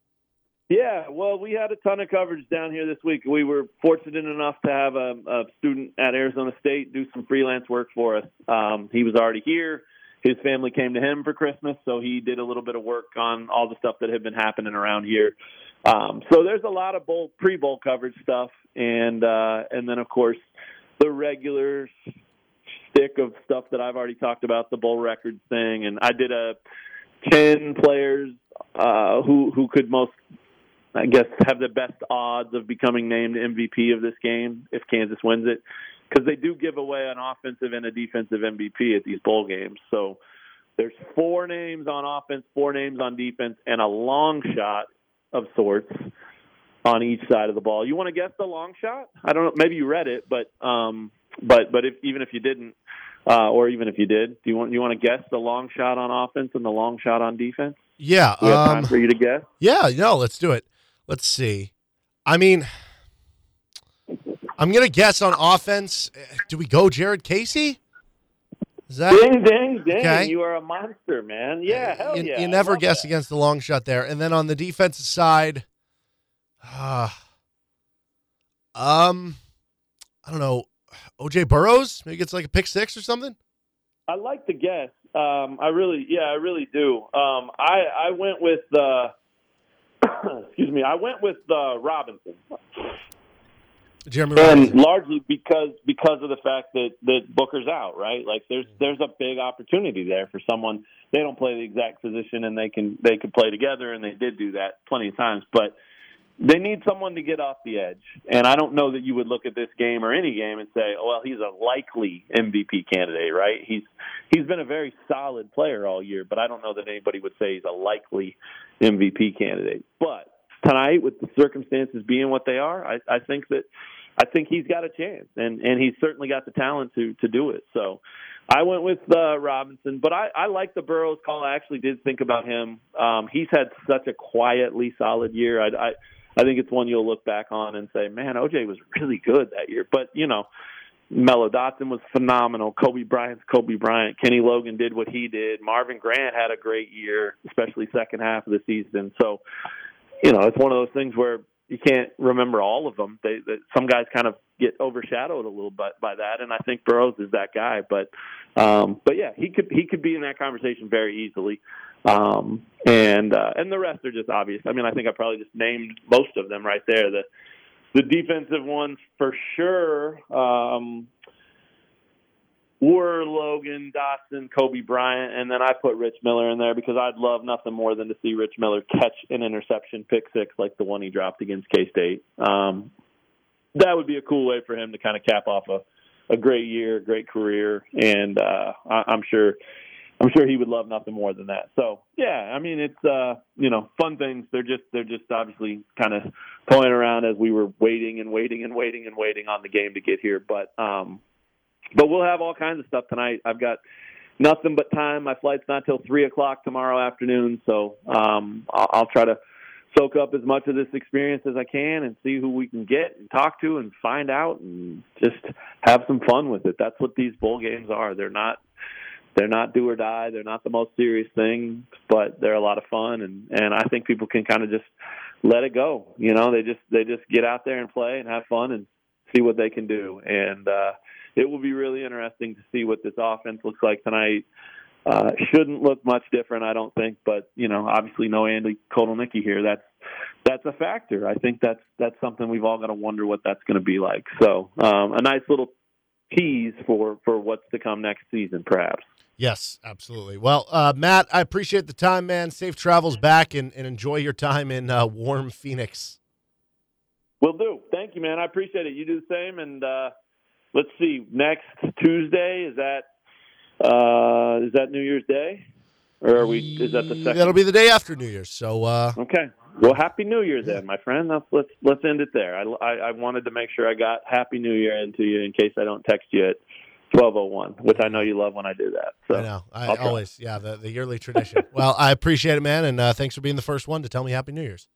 Yeah, well, we had a ton of coverage down here this week. We were fortunate enough to have a, a student at Arizona State do some freelance work for us. Um, he was already here. His family came to him for Christmas, so he did a little bit of work on all the stuff that had been happening around here. Um, so there's a lot of bowl, pre-bowl coverage stuff, and uh, and then, of course, the regular stick of stuff that I've already talked about, the bowl records thing. And I did a ten players uh, who, who could most – I guess, have the best odds of becoming named M V P of this game if Kansas wins it, because they do give away an offensive and a defensive M V P at these bowl games. So there's four names on offense, four names on defense, and a long shot of sorts on each side of the ball. You want to guess the long shot? I don't know. Maybe you read it, but um, but but if, even if you didn't, uh, or even if you did, do you want you want to guess the long shot on offense and the long shot on defense? Yeah. Do you have um, time for you to guess? Yeah. No. Let's do it. Let's see. I mean, I'm going to guess on offense. Do we go Jared Casey? Is that... Ding, ding, ding. Okay. You are a monster, man. Yeah, hell you, yeah. You never guess that. Against the long shot there. And then on the defensive side, uh, um, I don't know, O J Burrows? Maybe it's like a pick six or something? I like the guess. Um, I really, yeah, I really do. Um, I, I went with uh, – excuse me, I went with uh, Robinson. Jeremy Robinson. And largely because because of the fact that, that Booker's out, right? Like there's there's a big opportunity there for someone. They don't play the exact position, and they can they could play together, and they did do that plenty of times. But they need someone to get off the edge. And I don't know that you would look at this game or any game and say, oh, well, he's a likely M V P candidate, right? He's he's been a very solid player all year, but I don't know that anybody would say he's a likely M V P candidate. But tonight, with the circumstances being what they are, I, I think that I think he's got a chance, and, and he's certainly got the talent to to do it. So I went with uh, Robinson, but I, I like the Burrows call. I actually did think about him. Um, he's had such a quietly solid year. I, I I think it's one you'll look back on and say, man, O J was really good that year. But, you know, Mello Dotson was phenomenal. Cobee Bryant's Cobee Bryant. Kenny Logan did what he did. Marvin Grant had a great year, especially second half of the season. So, you know, it's one of those things where you can't remember all of them. They, they, some guys kind of get overshadowed a little bit by that, and I think Burrows is that guy. But, um, but yeah, he could he could be in that conversation very easily. Um, and uh, and the rest are just obvious. I mean, I think I probably just named most of them right there. The the defensive ones for sure um, were Logan, Dotson, Cobee Bryant, and then I put Rich Miller in there because I'd love nothing more than to see Rich Miller catch an interception, pick six, like the one he dropped against K-State. Um, that would be a cool way for him to kind of cap off a, a great year, great career, and uh, I, I'm sure – I'm sure he would love nothing more than that. So, yeah, I mean, it's, uh, you know, fun things. They're just they're just obviously kind of toying around as we were waiting and waiting and waiting and waiting on the game to get here. But, um, but we'll have all kinds of stuff tonight. I've got nothing but time. My flight's not till three o'clock tomorrow afternoon. So um, I'll, I'll try to soak up as much of this experience as I can and see who we can get and talk to and find out and just have some fun with it. That's what these bowl games are. They're not – They're not do or die. They're not the most serious thing, but they're a lot of fun, and, and I think people can kind of just let it go. You know, they just they just get out there and play and have fun and see what they can do. And uh, it will be really interesting to see what this offense looks like tonight. Uh, shouldn't look much different, I don't think. But you know, obviously, no Andy Kotelnicki here. That's that's a factor. I think that's that's something we've all got to wonder what that's going to be like. So, um, a nice little tease for for what's to come next season, perhaps. Yes, absolutely. Well, uh, Matt, I appreciate the time, man. Safe travels back, and, and enjoy your time in uh, warm Phoenix. Will do. Thank you, man. I appreciate it. You do the same. And uh, let's see, next Tuesday is that uh, is that New Year's Day, or are we? Is that the second? That'll be the day after New Year's. So uh... okay. Well, Happy New Year then, my friend. Let's let's, let's end it there. I, I, I wanted to make sure I got Happy New Year into you in case I don't text you it. twelve oh one, which I know you love when I do that. So I know. I always, yeah, the, the yearly tradition. Well, I appreciate it, man, and uh, thanks for being the first one to tell me Happy New Year's.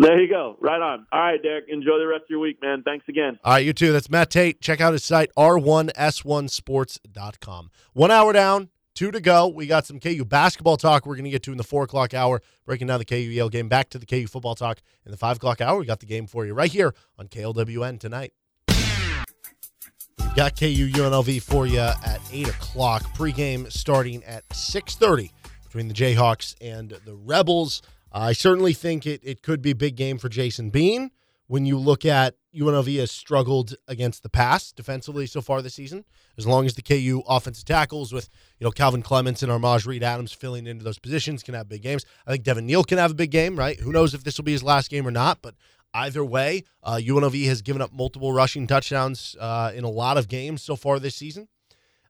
There you go. Right on. All right, Derek, enjoy the rest of your week, man. Thanks again. All right, you too. That's Matt Tate. Check out his site, R one S one sports dot com. One hour down, two to go. We got some K U basketball talk we're going to get to in the four o'clock hour, breaking down the K U Yale game. Back to the K U football talk in the five o'clock hour. We got the game for you right here on K L W N tonight. We've got K U U N L V for you at eight o'clock. Pregame starting at six thirty between the Jayhawks and the Rebels. Uh, I certainly think it, it could be a big game for Jason Bean. When you look at U N L V has struggled against the pass defensively so far this season, as long as the K U offensive tackles with you know Calvin Clements and Armaj Reed Adams filling into those positions can have big games. I think Devin Neal can have a big game, right? Who knows if this will be his last game or not, but either way, uh, U N L V has given up multiple rushing touchdowns uh, in a lot of games so far this season.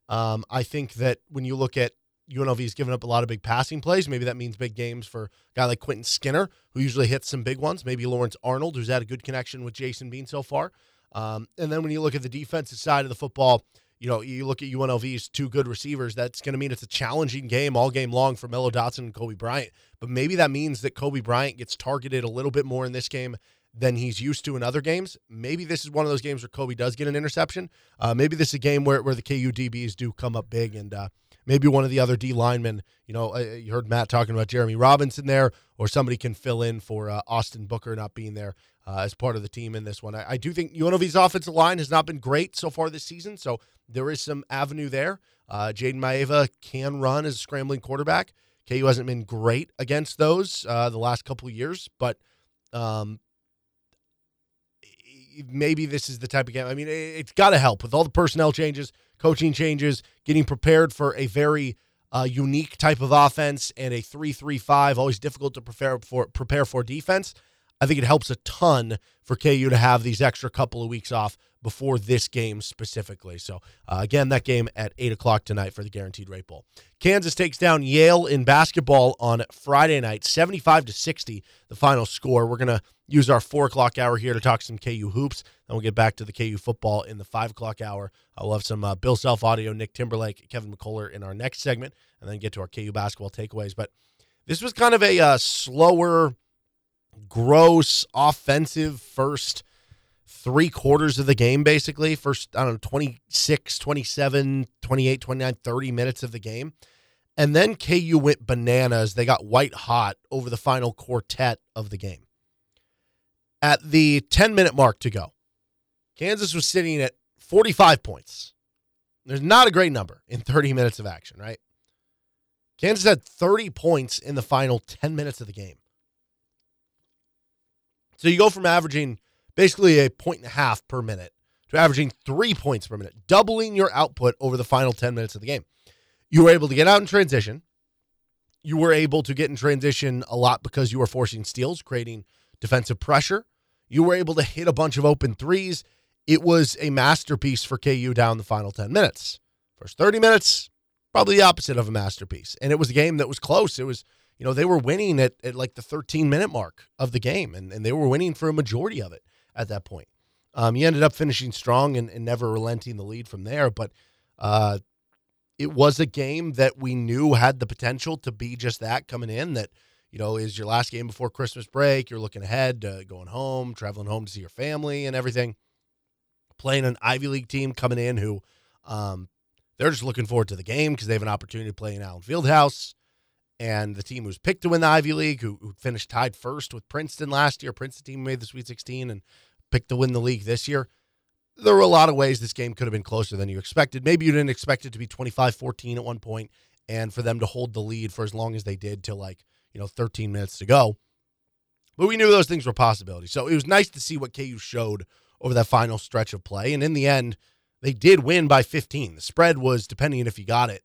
Um, I think that when you look at U N L V has given up a lot of big passing plays, maybe that means big games for a guy like Quentin Skinner, who usually hits some big ones, maybe Lawrence Arnold, who's had a good connection with Jason Bean so far. Um, and then when you look at the defensive side of the football, you know, you look at U N L V's two good receivers, that's going to mean it's a challenging game all game long for Mello Dotson and Cobee Bryant. But maybe that means that Cobee Bryant gets targeted a little bit more in this game than he's used to in other games. Maybe this is one of those games where Cobee does get an interception. Uh, maybe this is a game where, where the K U D Bs do come up big, and uh, maybe one of the other D linemen, you know, uh, you heard Matt talking about Jeremy Robinson there, or somebody can fill in for uh, Austin Booker not being there uh, as part of the team in this one. I, I do think U N L V's offensive line has not been great so far this season, so there is some avenue there. Uh, Jaden Maeva can run as a scrambling quarterback. K U hasn't been great against those uh, the last couple of years, but um, maybe this is the type of game. I mean, it's got to help with all the personnel changes, coaching changes, getting prepared for a very uh, unique type of offense and a three three five, always difficult to prepare for prepare for defense. I think it helps a ton for K U to have these extra couple of weeks off before this game specifically. So, uh, again, that game at eight o'clock tonight for the Guaranteed Rate Bowl. Kansas takes down Yale in basketball on Friday night, seventy-five to sixty, the final score. We're going to use our four o'clock hour here to talk some K U hoops, and we'll get back to the K U football in the five o'clock hour. I'll have some uh, Bill Self audio, Nick Timberlake, Kevin McCullar in our next segment, and then get to our K U basketball takeaways. But this was kind of a uh, slower, gross, offensive first three quarters of the game, basically. First, I don't know, twenty-six, twenty-seven, twenty-eight, twenty-nine, thirty minutes of the game. And then K U went bananas. They got white hot over the final quartet of the game. At the ten-minute mark to go, Kansas was sitting at forty-five points. There's not a great number in thirty minutes of action, right? Kansas had thirty points in the final ten minutes of the game. So you go from averaging basically a point and a half per minute to averaging three points per minute, doubling your output over the final ten minutes of the game. You were able to get out in transition. You were able to get in transition a lot because you were forcing steals, creating defensive pressure. You were able to hit a bunch of open threes. It was a masterpiece for K U down the final ten minutes. First thirty minutes, probably the opposite of a masterpiece. And it was a game that was close. It was, you know, they were winning at, at like the thirteen minute mark of the game, and, and they were winning for a majority of it at that point. Um, he ended up finishing strong and, and never relenting the lead from there. But uh, it was a game that we knew had the potential to be just that coming in, that, you know, is your last game before Christmas break. You're looking ahead to going home, traveling home to see your family and everything. Playing an Ivy League team coming in who um, they're just looking forward to the game because they have an opportunity to play in Allen Fieldhouse. And the team who's picked to win the Ivy League, who, who finished tied first with Princeton last year. Princeton team made the Sweet sixteen and picked to win the league this year. There were a lot of ways this game could have been closer than you expected. Maybe you didn't expect it to be twenty-five fourteen at one point and for them to hold the lead for as long as they did till like, you know, thirteen minutes to go. But we knew those things were possibilities. So it was nice to see what K U showed over that final stretch of play. And in the end, they did win by fifteen. The spread was, depending on if you got it,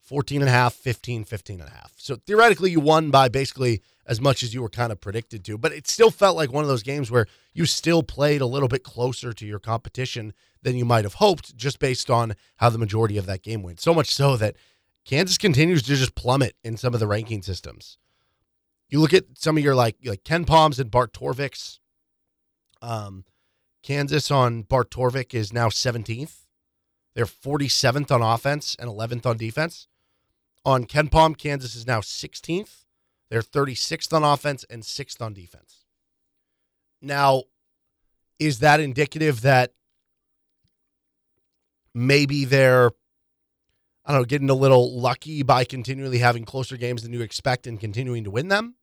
fourteen and a half, fifteen, fifteen and a half. So theoretically, you won by basically as much as you were kind of predicted to, but it still felt like one of those games where you still played a little bit closer to your competition than you might have hoped, just based on how the majority of that game went. So much so that Kansas continues to just plummet in some of the ranking systems. You look at some of your like like Ken Palms and Bart Torvik's. Um, Kansas on Bart Torvik is now seventeenth. They're forty-seventh on offense and eleventh on defense. On Ken Palm, Kansas is now sixteenth. They're thirty-sixth on offense and sixth on defense. Now, is that indicative that maybe they're, I don't know, getting a little lucky by continually having closer games than you expect and continuing to win them?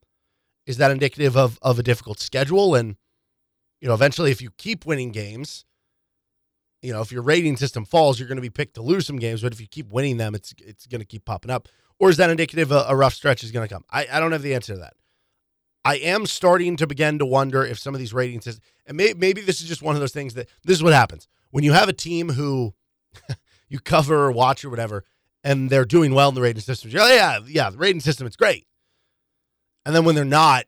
Is that indicative of, of a difficult schedule? And, you know, eventually if you keep winning games, you know, if your rating system falls, you're going to be picked to lose some games. But if you keep winning them, it's it's going to keep popping up. Or is that indicative a, a rough stretch is going to come? I, I don't have the answer to that. I am starting to begin to wonder if some of these rating systems, and may, maybe this is just one of those things that this is what happens. When you have a team who you cover or watch or whatever, and they're doing well in the rating system, you're like, yeah, yeah, the rating system, it's great. And then when they're not,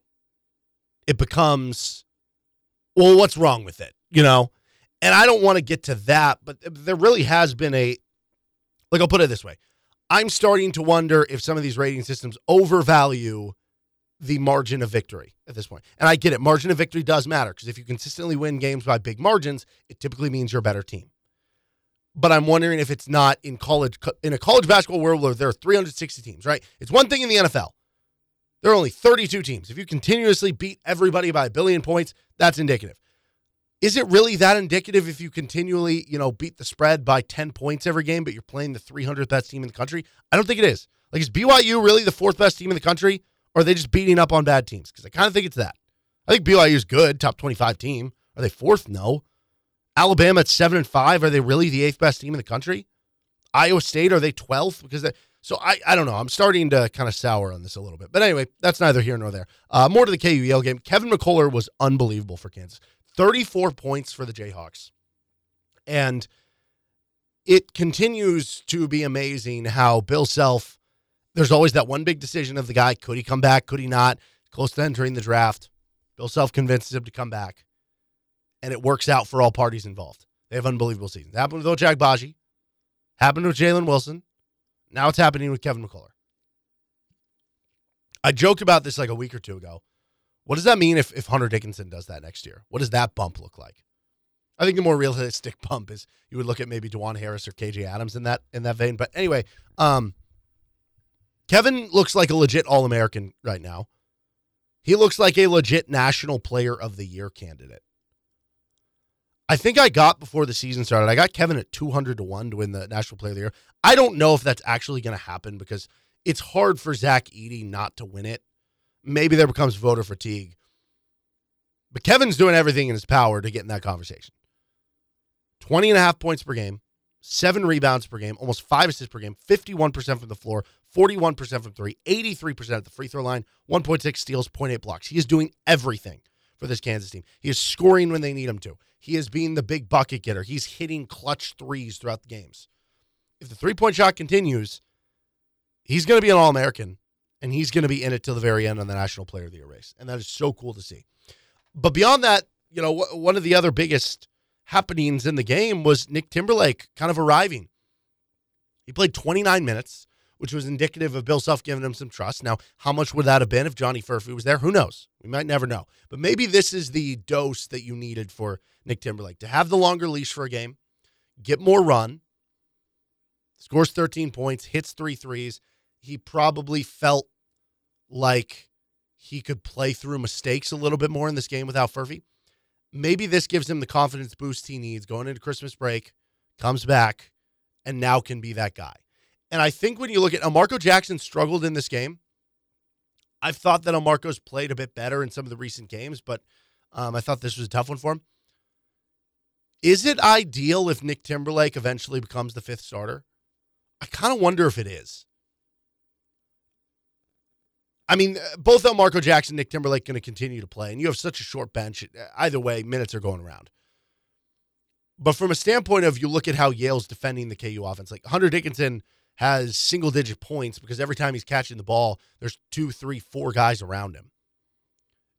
it becomes, well, what's wrong with it, you know? And I don't want to get to that, but there really has been a, like, I'll put it this way. I'm starting to wonder if some of these rating systems overvalue the margin of victory at this point. And I get it. Margin of victory does matter because if you consistently win games by big margins, it typically means you're a better team. But I'm wondering if it's not in college, in a college basketball world where there are three hundred sixty teams, right? It's one thing in the N F L. There are only thirty-two teams. If you continuously beat everybody by a billion points, that's indicative. Is it really that indicative if you continually, you know, beat the spread by ten points every game, but you're playing the three hundredth best team in the country? I don't think it is. Like, is B Y U really the fourth best team in the country, or are they just beating up on bad teams? Because I kind of think it's that. I think B Y U is good, top twenty-five team. Are they fourth? No. Alabama at seven and five. Are they really the eighth best team in the country? Iowa State, are they twelfth? Because they so I I don't know. I'm starting to kind of sour on this a little bit. But anyway, that's neither here nor there. Uh, more to the K U Yale game. Kevin McCullar was unbelievable for Kansas. thirty-four points for the Jayhawks. And it continues to be amazing how Bill Self, there's always that one big decision of the guy, could he come back, could he not? Close to entering the draft, Bill Self convinces him to come back. And it works out for all parties involved. They have unbelievable seasons. It happened with Ochag Baji. Happened with Jalen Wilson. Now it's happening with Kevin McCullar. I joked about this like a week or two ago. What does that mean if, if Hunter Dickinson does that next year? What does that bump look like? I think the more realistic bump is you would look at maybe Dajuan Harris or K J Adams in that in that vein. But anyway, um, Kevin looks like a legit All-American right now. He looks like a legit National Player of the Year candidate. I think I got, before the season started, I got Kevin at two hundred to one to win the National Player of the Year. I don't know if that's actually going to happen because it's hard for Zach Edey not to win it. Maybe there becomes voter fatigue. But Kevin's doing everything in his power to get in that conversation. twenty and a half points per game, seven rebounds per game, almost five assists per game, fifty-one percent from the floor, forty-one percent from three, eighty-three percent at the free throw line, one point six steals, zero point eight blocks. He is doing everything for this Kansas team. He is scoring when they need him to. He is being the big bucket getter. He's hitting clutch threes throughout the games. If the three-point shot continues, he's going to be an All-American. And he's going to be in it till the very end on the National Player of the Year race. And that is so cool to see. But beyond that, you know, w- one of the other biggest happenings in the game was Nick Timberlake kind of arriving. He played twenty-nine minutes. which was indicative of Bill Self giving him some trust. Now, how much would that have been if Johnny Furphy was there? Who knows? We might never know. But maybe this is the dose that you needed for Nick Timberlake, to have the longer leash for a game, get more run, scores thirteen points, hits three threes. He probably felt like he could play through mistakes a little bit more in this game without Furphy. Maybe this gives him the confidence boost he needs going into Christmas break, comes back, and now can be that guy. And I think when you look at Elmarko Jackson struggled in this game, I've thought that Elmarko's played a bit better in some of the recent games, but um, I thought this was a tough one for him. Is it ideal if Nick Timberlake eventually becomes the fifth starter? I kind of wonder if it is. I mean, both Elmarko Jackson and Nick Timberlake going to continue to play, and you have such a short bench. Either way, minutes are going around. But from a standpoint of you look at how Yale's defending the K U offense, like Hunter Dickinson has single-digit points because every time he's catching the ball, there's two, three, four guys around him.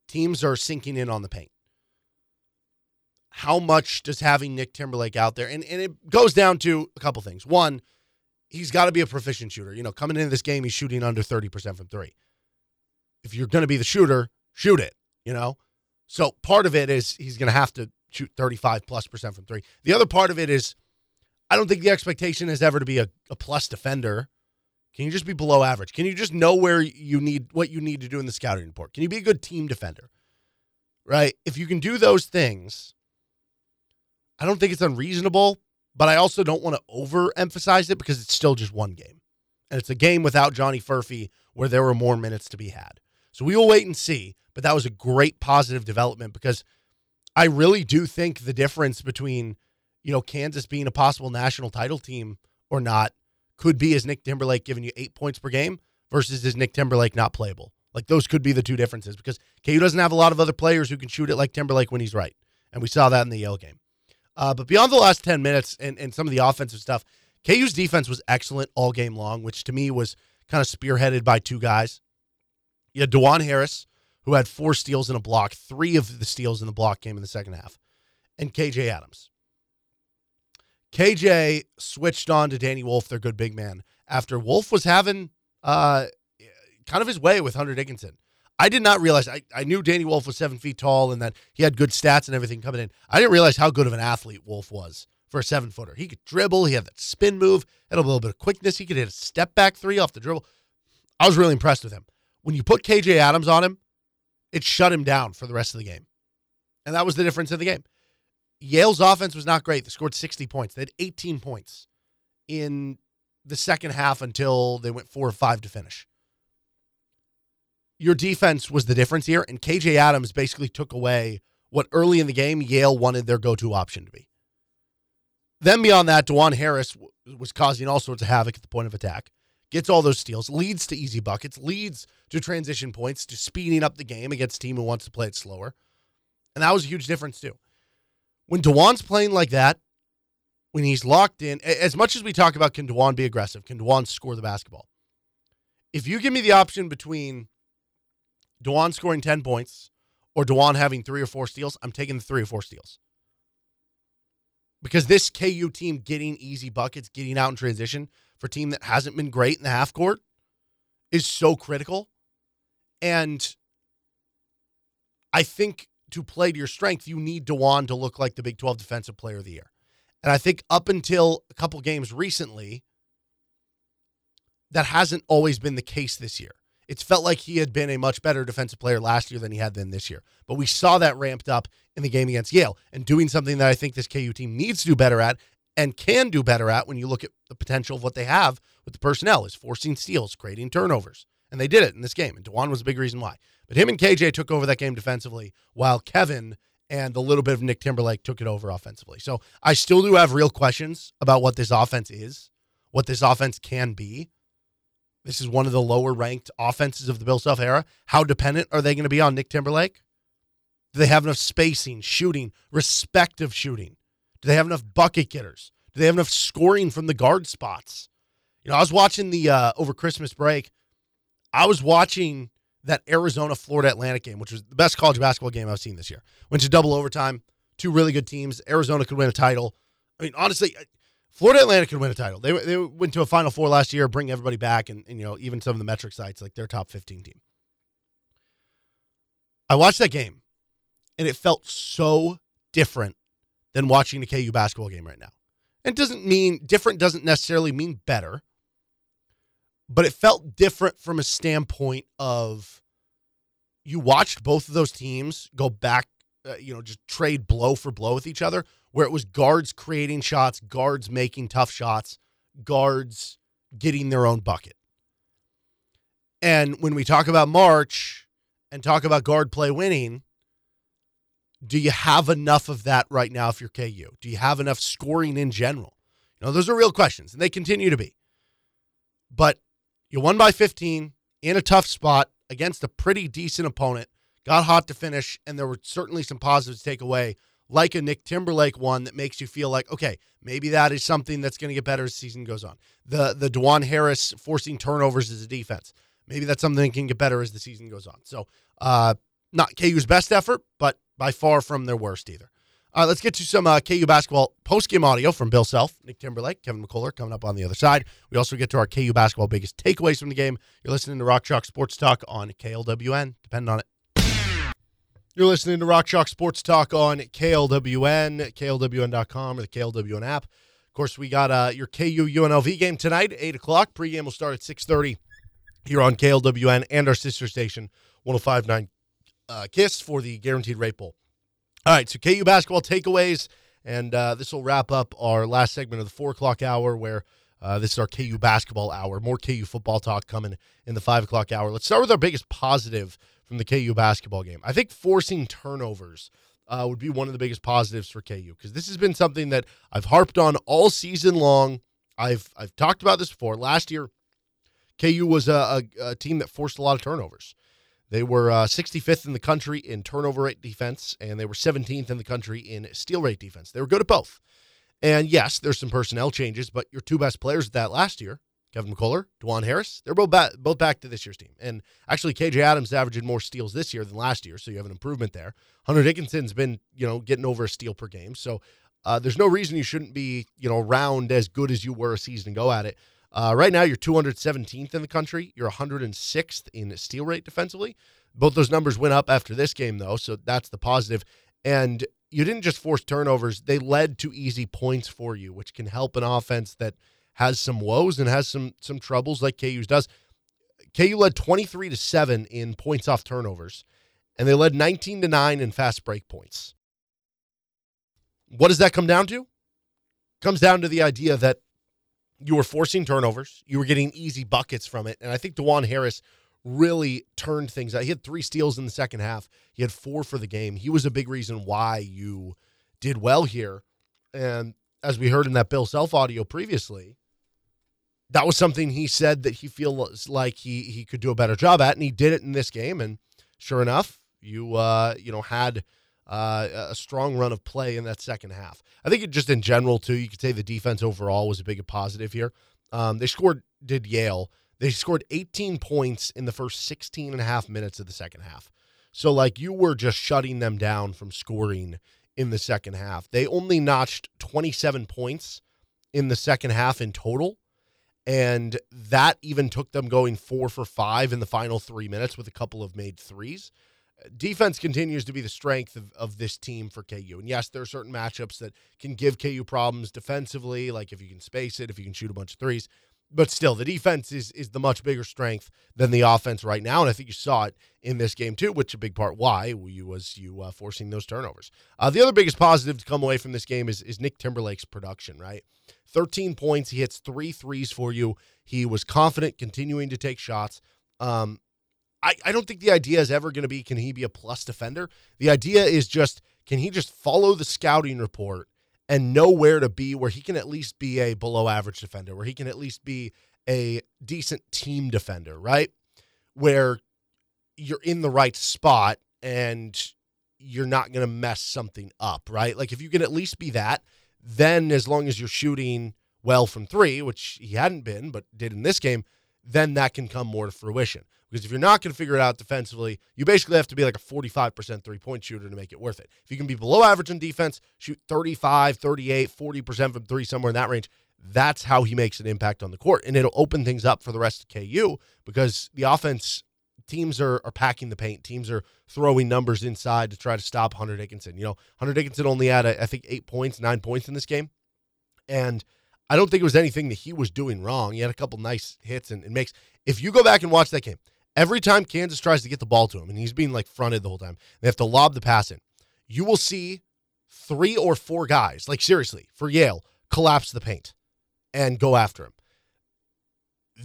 Teams are sinking in on the paint. How much does having Nick Timberlake out there? And, and it goes down to a couple things. One, he's got to be a proficient shooter. You know, coming into this game, he's shooting under thirty percent from three. If you're going to be the shooter, shoot it, you know? So part of it is he's going to have to shoot thirty-five plus percent from three. The other part of it is I don't think the expectation is ever to be a, a plus defender. Can you just be below average? Can you just know where you need, what you need to do in the scouting report? Can you be a good team defender, right? If you can do those things, I don't think it's unreasonable, but I also don't want to overemphasize it because it's still just one game. And it's a game without Johnny Furphy where there were more minutes to be had. So we will wait and see, but that was a great positive development because I really do think the difference between, you know, Kansas being a possible national title team or not could be as Nick Timberlake giving you eight points per game versus is Nick Timberlake not playable. Like those could be the two differences because K U doesn't have a lot of other players who can shoot it like Timberlake when he's right. And we saw that in the Yale game. Uh, but beyond the last ten minutes and, and some of the offensive stuff, K U's defense was excellent all game long, which to me was kind of spearheaded by two guys. You had Dajuan Harris, who had four steals and a block. Three of the steals in the block came in the second half. And K J Adams. K J switched on to Danny Wolf, their good big man, after Wolf was having uh, kind of his way with Hunter Dickinson. I did not realize, I, I knew Danny Wolf was seven feet tall and that he had good stats and everything coming in. I didn't realize how good of an athlete Wolf was for a seven-footer. He could dribble, he had that spin move, had a little bit of quickness, he could hit a step-back three off the dribble. I was really impressed with him. When you put K J Adams on him, it shut him down for the rest of the game. And that was the difference in the game. Yale's offense was not great. They scored sixty points. They had eighteen points in the second half until they went four or five to finish. Your defense was the difference here, and K J Adams basically took away what early in the game Yale wanted their go-to option to be. Then beyond that, Dajuan Harris was causing all sorts of havoc at the point of attack. Gets all those steals, leads to easy buckets, leads to transition points, to speeding up the game against a team who wants to play it slower. And that was a huge difference, too. When Dajuan's playing like that, when he's locked in, as much as we talk about can Dajuan be aggressive, can Dajuan score the basketball? If you give me the option between Dajuan scoring ten points or Dajuan having three or four steals, I'm taking the three or four steals. Because this K U team getting easy buckets, getting out in transition for a team that hasn't been great in the half court is so critical. And I think to play to your strength, you need Dajuan to look like the Big twelve Defensive Player of the Year. And I think up until a couple games recently, that hasn't always been the case this year. It's felt like he had been a much better defensive player last year than he had been this year. But we saw that ramped up in the game against Yale and doing something that I think this K U team needs to do better at and can do better at when you look at the potential of what they have with the personnel is forcing steals, creating turnovers. And they did it in this game. And Dajuan was a big reason why. But him and K J took over that game defensively while Kevin and the little bit of Nick Timberlake took it over offensively. So I still do have real questions about what this offense is, what this offense can be. This is one of the lower-ranked offenses of the Bill Self era. How dependent are they going to be on Nick Timberlake? Do they have enough spacing, shooting, respective shooting? Do they have enough bucket getters? Do they have enough scoring from the guard spots? You know, I was watching the, uh, over Christmas break, I was watching that Arizona-Florida Atlantic game, which was the best college basketball game I've seen this year. Went to double overtime, two really good teams. Arizona could win a title. I mean, honestly, Florida Atlantic could win a title. They they went to a Final Four last year, bring everybody back, and, and you know, even some of the metric sites, like their top fifteen team. I watched that game, and it felt so different than watching the K U basketball game right now. And it doesn't mean different doesn't necessarily mean better, but it felt different from a standpoint of you watched both of those teams go back, uh, you know, just trade blow for blow with each other, where it was guards creating shots, guards making tough shots, guards getting their own bucket. And when we talk about March and talk about guard play winning, do you have enough of that right now if you're K U? Do you have enough scoring in general? You know, those are real questions, and they continue to be. But you won by fifteen in a tough spot against a pretty decent opponent, got hot to finish, and there were certainly some positives to take away, like a Nick Timberlake one that makes you feel like, okay, maybe that is something that's going to get better as the season goes on. The the Dajuan Harris forcing turnovers as a defense, maybe that's something that can get better as the season goes on. So uh, not K U's best effort, but by far from their worst either. All right, let's get to some uh, K U basketball post-game audio from Bill Self, Nick Timberlake, Kevin McCullar coming up on the other side. We also get to our K U basketball biggest takeaways from the game. You're listening to Rock Chalk Sports Talk on K L W N. Depend on it. You're listening to Rock Chalk Sports Talk on K L W N, K L W N dot com, or the K L W N app. Of course, we got uh, your K U U N L V game tonight, eight o'clock. Pre-game will start at six thirty here on K L W N and our sister station, one oh five point nine uh, KISS for the Guaranteed Rate Bowl. All right, so K U basketball takeaways, and uh, this will wrap up our last segment of the four o'clock hour, where uh, this is our K U basketball hour. More K U football talk coming in the five o'clock hour. Let's start with our biggest positive from the K U basketball game. I think forcing turnovers uh, would be one of the biggest positives for K U, because this has been something that I've harped on all season long. I've I've talked about this before. Last year, K U was a, a, a team that forced a lot of turnovers. They were uh, sixty-fifth in the country in turnover rate defense, and they were seventeenth in the country in steal rate defense. They were good at both. And yes, there's some personnel changes, but your two best players at that last year, Kevin McCullar, Dajuan Harris, they're both back, both back to this year's team. And actually, K J Adams averaged more steals this year than last year, so you have an improvement there. Hunter Dickinson's been, you know, getting over a steal per game, so uh, there's no reason you shouldn't be, you know, around as good as you were a season ago at it. Uh, right now, you're two hundred seventeenth in the country. You're one hundred sixth in steal rate defensively. Both those numbers went up after this game, though, so that's the positive. And you didn't just force turnovers. They led to easy points for you, which can help an offense that has some woes and has some some troubles like K U's does. K U led twenty-three to seven in points off turnovers, and they led nineteen to nine in fast break points. What does that come down to? It comes down to the idea that you were forcing turnovers. You were getting easy buckets from it. And I think Dajuan Harris really turned things out. He had three steals in the second half. He had four for the game. He was a big reason why you did well here. And as we heard in that Bill Self audio previously, that was something he said that he feels like he he could do a better job at, and he did it in this game. And sure enough, you uh, you know had Uh, a strong run of play in that second half. I think it just in general, too, you could say the defense overall was a big positive here. Um, they scored, did Yale. They scored eighteen points in the first sixteen and a half minutes of the second half. So, like, you were just shutting them down from scoring in the second half. They only notched twenty-seven points in the second half in total, and that even took them going four for five in the final three minutes with a couple of made threes. Defense continues to be the strength of, of this team for K U. And yes, there are certain matchups that can give K U problems defensively, like if you can space it, if you can shoot a bunch of threes. But still, the defense is is the much bigger strength than the offense right now. And I think you saw it in this game, too, which a big part why you was you uh, forcing those turnovers. Uh, the other biggest positive to come away from this game is, is Nick Timberlake's production, right? thirteen points. He hits three threes for you. He was confident, continuing to take shots. Um I, I don't think the idea is ever going to be, can he be a plus defender? The idea is just, can he just follow the scouting report and know where to be, where he can at least be a below average defender, where he can at least be a decent team defender, right? Where you're in the right spot and you're not going to mess something up, right? Like if you can at least be that, then as long as you're shooting well from three, which he hadn't been, but did in this game, then that can come more to fruition. Because if you're not going to figure it out defensively, you basically have to be like a forty-five percent three-point shooter to make it worth it. If you can be below average in defense, shoot thirty-five, thirty-eight, forty percent from three, somewhere in that range, that's how he makes an impact on the court. And it'll open things up for the rest of K U because the offense, teams are, are packing the paint. Teams are throwing numbers inside to try to stop Hunter Dickinson. You know, Hunter Dickinson only had, I think, eight points, nine points in this game. And I don't think it was anything that he was doing wrong. He had a couple nice hits and, and makes. If you go back and watch that game, every time Kansas tries to get the ball to him, and he's being, like, fronted the whole time, they have to lob the pass in, you will see three or four guys, like, seriously, for Yale, collapse the paint and go after him.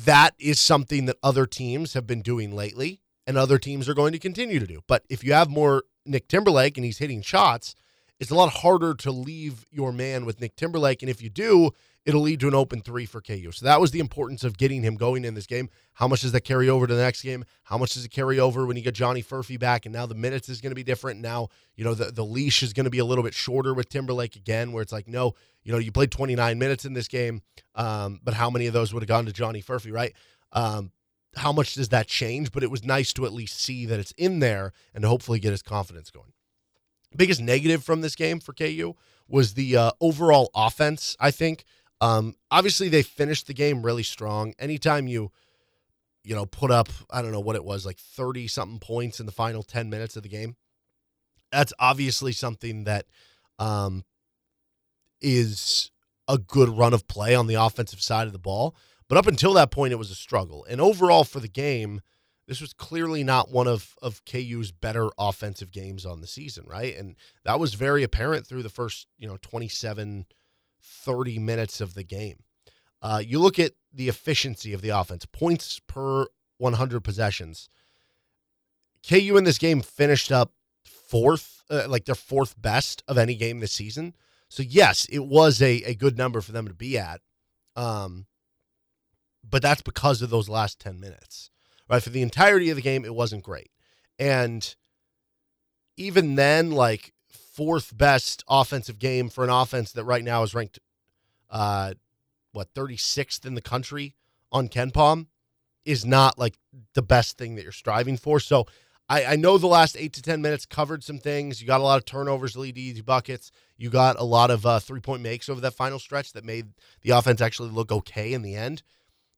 That is something that other teams have been doing lately, and other teams are going to continue to do. But if you have more Nick Timberlake and he's hitting shots, it's a lot harder to leave your man with Nick Timberlake, and if you do, it'll lead to an open three for K U. So that was the importance of getting him going in this game. How much does that carry over to the next game? How much does it carry over when you get Johnny Furphy back? And now the minutes is going to be different. Now, you know, the, the leash is going to be a little bit shorter with Timberlake again, where it's like, no, you know, you played twenty-nine minutes in this game, um, but how many of those would have gone to Johnny Furphy, right? Um, how much does that change? But it was nice to at least see that it's in there and to hopefully get his confidence going. Biggest negative from this game for K U was the uh, overall offense, I think. Um, obviously they finished the game really strong. Anytime you, you know, put up, I don't know what it was, like thirty something points in the final ten minutes of the game, that's obviously something that, um, is a good run of play on the offensive side of the ball. But up until that point, it was a struggle. And overall for the game, this was clearly not one of, of K U's better offensive games on the season. Right. And that was very apparent through the first, you know, twenty-seven, thirty minutes of the game. Uh, you look at the efficiency of the offense, points per one hundred possessions. K U in this game finished up fourth, uh, like their fourth best of any game this season. So yes, it was a, a good number for them to be at. Um, but that's because of those last ten minutes, right? For the entirety of the game, it wasn't great. And even then, like, fourth best offensive game for an offense that right now is ranked, uh, what, thirty-sixth in the country on KenPom is not like the best thing that you're striving for. So I, I know the last eight to ten minutes covered some things. You got a lot of turnovers, lead easy buckets. You got a lot of uh, three-point makes over that final stretch that made the offense actually look okay in the end.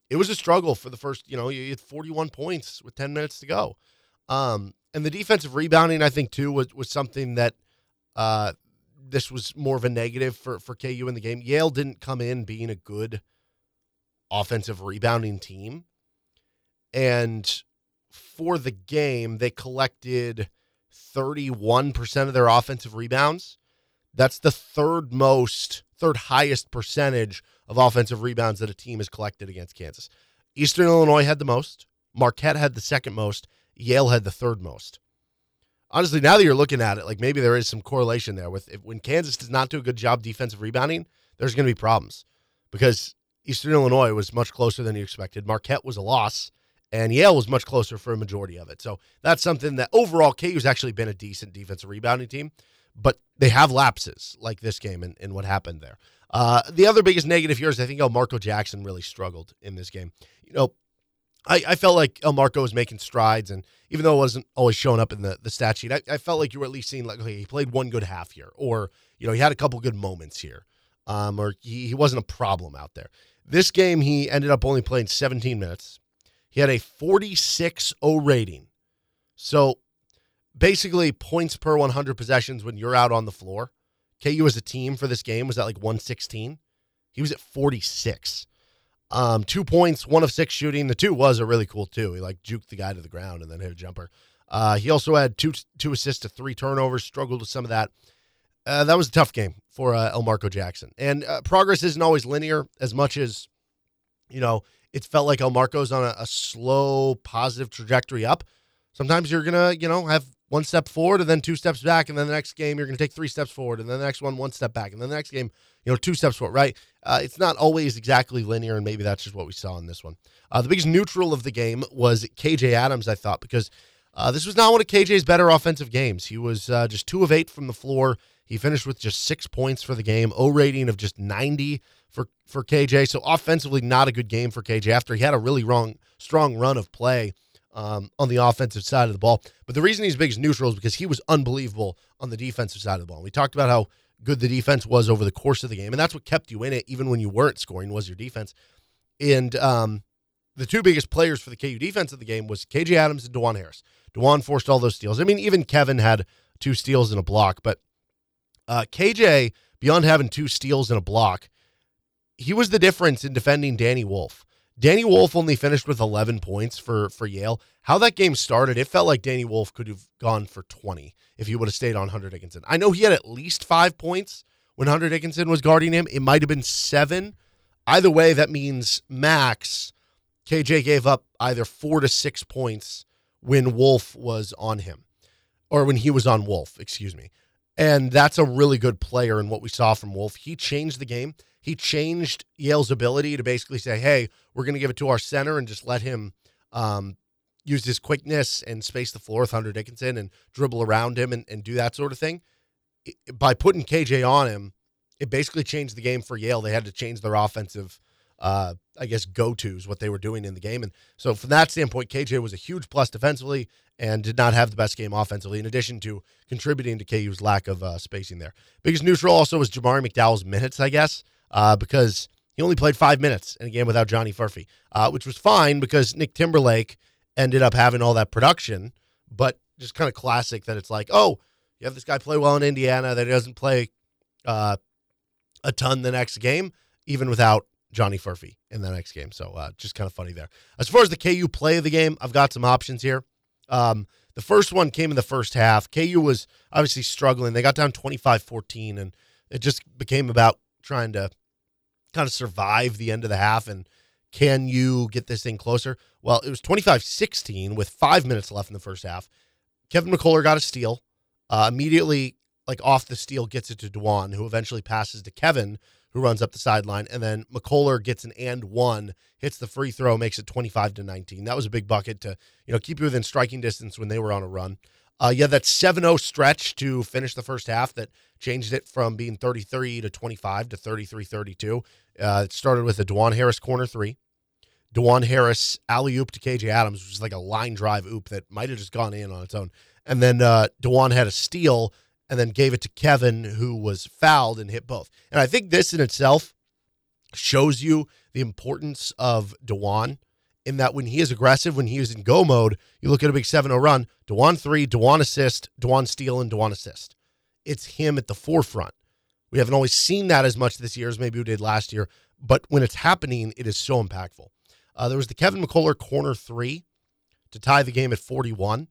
It was a struggle for the first, you know, you had forty-one points with ten minutes to go. Um, and the defensive rebounding, I think, too, was, was something that, Uh, this was more of a negative for, for K U in the game. Yale didn't come in being a good offensive rebounding team. And for the game, they collected thirty-one percent of their offensive rebounds. That's the third most, third highest percentage of offensive rebounds that a team has collected against Kansas. Eastern Illinois had the most. Marquette had the second most. Yale had the third most. Honestly, now that you're looking at it, like maybe there is some correlation there with if, when Kansas does not do a good job defensive rebounding, there's going to be problems because Eastern Illinois was much closer than you expected. Marquette was a loss, and Yale was much closer for a majority of it. So that's something that overall K U's actually been a decent defensive rebounding team, but they have lapses like this game and, and what happened there. Uh, the other biggest negative here is I think Elmarko Jackson really struggled in this game. You know, I, I felt like Elmarko was making strides, and even though it wasn't always showing up in the, the stat sheet, I, I felt like you were at least seeing, like, okay, he played one good half here, or, you know, he had a couple good moments here, um, or he, he wasn't a problem out there. This game, he ended up only playing seventeen minutes. He had a forty-six point oh rating. So, basically, points per one hundred possessions when you're out on the floor. K U as a team for this game was at, like, one sixteen. He was at forty-six. Um, two points, one of six shooting. The two was a really cool two. He like juked the guy to the ground and then hit a jumper. Uh, he also had two, two assists to three turnovers, struggled with some of that. Uh, that was a tough game for, uh, Elmarko Jackson, and uh, progress isn't always linear as much as, you know, it felt like Elmarko's on a, a slow positive trajectory up. Sometimes you're going to, you know, have one step forward and then two steps back. And then the next game, you're going to take three steps forward. And then the next one, one step back. And then the next game, you know, two steps forward, right? Uh, it's not always exactly linear. And maybe that's just what we saw in this one. Uh, the biggest neutral of the game was K J Adams, I thought, because uh, this was not one of K J's better offensive games. He was uh, just two of eight from the floor. He finished with just six points for the game, O rating of just ninety for, for K J. So offensively, not a good game for K J after he had a really wrong, strong run of play. Um, on the offensive side of the ball. But the reason he's big as neutral is because he was unbelievable on the defensive side of the ball. We talked about how good the defense was over the course of the game. And that's what kept you in it, even when you weren't scoring, was your defense. And um, the two biggest players for the K U defense of the game was K J Adams and Dajuan Harris. Dajuan forced all those steals. I mean, even Kevin had two steals and a block. But uh, K J, beyond having two steals and a block, he was the difference in defending Danny Wolf. Danny Wolf only finished with eleven points for, for Yale. How that game started, it felt like Danny Wolf could have gone for twenty if he would have stayed on Hunter Dickinson. I know he had at least five points when Hunter Dickinson was guarding him. It might have been seven. Either way, that means max K J gave up either four to six points when Wolf was on him, or when he was on Wolf, excuse me. And that's a really good player in what we saw from Wolf. He changed the game. He changed Yale's ability to basically say, hey, we're going to give it to our center and just let him um, use his quickness and space the floor with Hunter Dickinson and dribble around him and, and do that sort of thing. It, by putting K J on him, it basically changed the game for Yale. They had to change their offensive, uh, I guess, go-tos, what they were doing in the game. And so from that standpoint, K J was a huge plus defensively and did not have the best game offensively, in addition to contributing to K U's lack of uh, spacing there. Biggest neutral also was Jamari McDowell's minutes, I guess. Uh, because he only played five minutes in a game without Johnny Furphy, uh, which was fine because Nick Timberlake ended up having all that production, but just kind of classic that it's like, oh, you have this guy play well in Indiana that he doesn't play uh, a ton the next game, even without Johnny Furphy in the next game. So uh, just kind of funny there. As far as the K U play of the game, I've got some options here. Um, the first one came in the first half. K U was obviously struggling. They got down twenty-five fourteen, and it just became about trying to kind of survive the end of the half and can you get this thing closer? Well, it was twenty-five sixteen with five minutes left in the first half. Kevin McCullar got a steal. Uh, immediately, like off the steal, gets it to Dajuan, who eventually passes to Kevin, who runs up the sideline. And then McCullar gets an and one, hits the free throw, makes it twenty-five to nineteen. That was a big bucket to, you know, keep you within striking distance when they were on a run. Uh, yeah, that seven oh stretch to finish the first half that changed it from being thirty-three to twenty-five to thirty-three thirty-two. Uh, it started with a Dajuan Harris corner three. Dajuan Harris alley-oop to K J Adams, which is like a line drive oop that might have just gone in on its own. And then uh, Dajuan had a steal and then gave it to Kevin, who was fouled and hit both. And I think this in itself shows you the importance of Dajuan, in that when he is aggressive, when he is in go mode, you look at a big seven oh run, Dajuan three, Dajuan assist, Dajuan steal, and Dajuan assist. It's him at the forefront. We haven't always seen that as much this year as maybe we did last year, but when it's happening, it is so impactful. Uh, there was the Kevin McCullar corner three to tie the game at forty-one.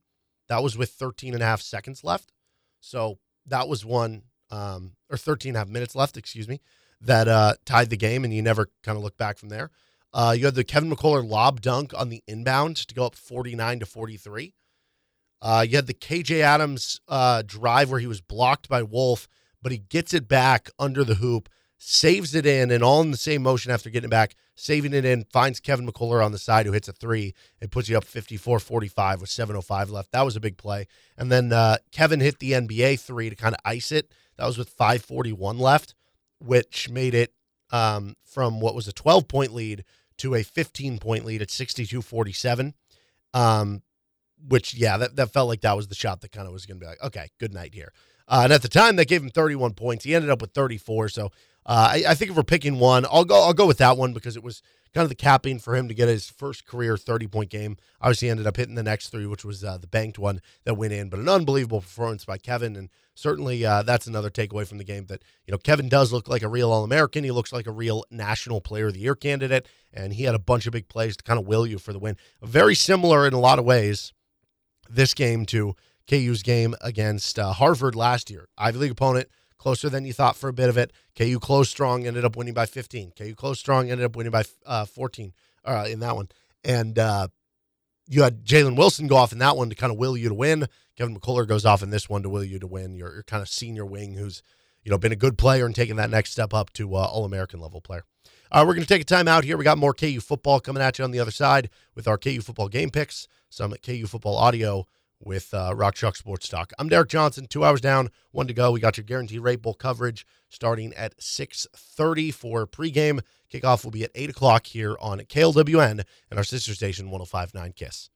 That was with thirteen and a half seconds left. So that was one, um, or thirteen and a half minutes left, excuse me, that uh, tied the game, and you never kind of look back from there. Uh, you had the Kevin McCullar lob dunk on the inbound to go up forty-nine to forty-three. Uh, you had the K J Adams uh, drive where he was blocked by Wolf, but he gets it back under the hoop, saves it in, and all in the same motion after getting it back, saving it in, finds Kevin McCullar on the side who hits a three and puts you up fifty-four forty-five with seven oh five left. That was a big play. And then uh, Kevin hit the N B A three to kind of ice it. That was with five forty-one left, which made it um, from what was a twelve-point lead to a fifteen-point lead at sixty-two forty-seven, um, which, yeah, that, that felt like that was the shot that kind of was going to be like, okay, good night here. Uh, and at the time, that gave him thirty-one points. He ended up with thirty-four, so uh, I, I think if we're picking one, I'll go I'll go with that one because it was kind of the capping for him to get his first career thirty-point game. Obviously, he ended up hitting the next three, which was uh, the banked one that went in, but an unbelievable performance by Kevin, and certainly uh, that's another takeaway from the game that, you know, Kevin does look like a real All-American. He looks like a real National Player of the Year candidate, and he had a bunch of big plays to kind of will you for the win. Very similar in a lot of ways this game to K U's game against uh, Harvard last year. Ivy League opponent, closer than you thought for a bit of it. K U closed strong, ended up winning by fifteen. K U closed strong, ended up winning by uh, fourteen uh, in that one. And uh, you had Jalen Wilson go off in that one to kind of will you to win. Kevin McCullar goes off in this one to will you to win. Your, your kind of senior wing who's, you know, been a good player and taking that next step up to uh, All-American level player. Uh, we're going to take a time out here. We got more K U football coming at you on the other side with our K U football game picks, some K U football audio with uh, Rock Chalk Sports Talk. I'm Derek Johnson, two hours down, one to go. We got your Guaranteed Rate Bowl coverage starting at six thirty for pregame. Kickoff will be at eight o'clock here on K L W N and our sister station, one oh five point nine KISS.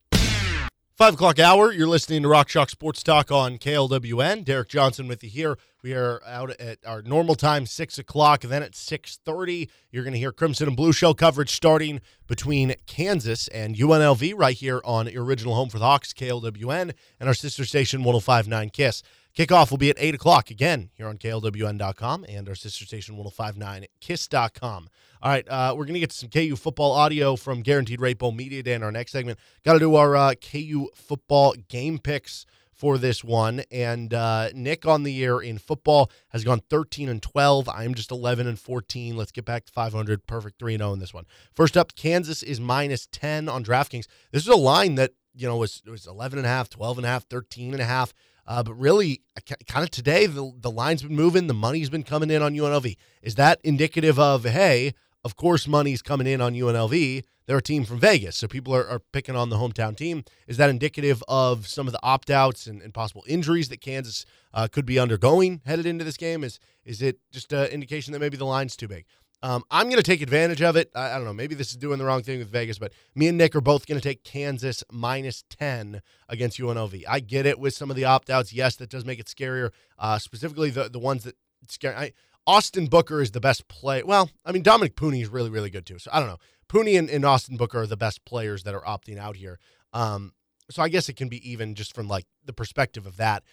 Five o'clock hour, you're listening to Rock Chalk Sports Talk on K L W N. Derek Johnson with you here. We are out at our normal time, six o'clock. Then at six thirty, you're going to hear Crimson and Blue Shell coverage starting between Kansas and U N L V right here on your original home for the Hawks, K L W N, and our sister station, one oh five point nine KISS. Kickoff will be at eight o'clock again here on K L W N dot com and our sister station, one oh five point nine KISS dot com. All right, uh, we're going to get some K U football audio from Guaranteed Rate Bowl Media Day in our next segment. Got to do our uh, K U football game picks for this one. And uh, Nick on the year in football has gone thirteen and twelve. I'm just eleven and fourteen. Let's get back to five hundred. Perfect three and oh in this one. First up, Kansas is minus ten on DraftKings. This is a line that, you know, was, was eleven and a half, twelve and a half, thirteen and a half. Uh, but really, kind of today, the, the line's been moving. The money's been coming in on U N L V. Is that indicative of, hey, of course money's coming in on U N L V. They're a team from Vegas, so people are, are picking on the hometown team. Is that indicative of some of the opt-outs and, and possible injuries that Kansas uh, could be undergoing headed into this game? Is is it just an indication that maybe the line's too big? Um, I'm going to take advantage of it. I, I don't know. Maybe this is doing the wrong thing with Vegas, but me and Nick are both going to take Kansas minus ten against U N L V. I get it with some of the opt-outs. Yes, that does make it scarier, uh, specifically the, the ones that scare. I, Austin Booker is the best play. Well, I mean, Dominic Puni is really, really good too. So I don't know. Puni and, and Austin Booker are the best players that are opting out here. Um, so I guess it can be even just from like the perspective of that.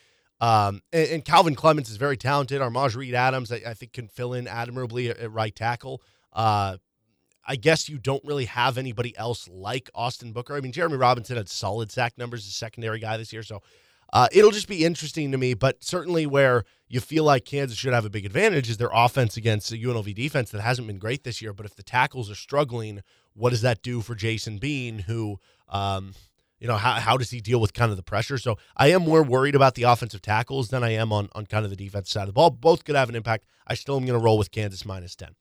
Um, and, and Calvin Clements is very talented. Armaj Reed Adams, I, I think, can fill in admirably at, at right tackle. Uh, I guess you don't really have anybody else like Austin Booker. I mean, Jeremy Robinson had solid sack numbers as a secondary guy this year, so uh, it'll just be interesting to me. But certainly where you feel like Kansas should have a big advantage is their offense against the U N L V defense that hasn't been great this year. But if the tackles are struggling, what does that do for Jason Bean, who um, – You know, how how does he deal with kind of the pressure? So I am more worried about the offensive tackles than I am on, on kind of the defense side of the ball. Both could have an impact. I still am going to roll with Kansas minus ten.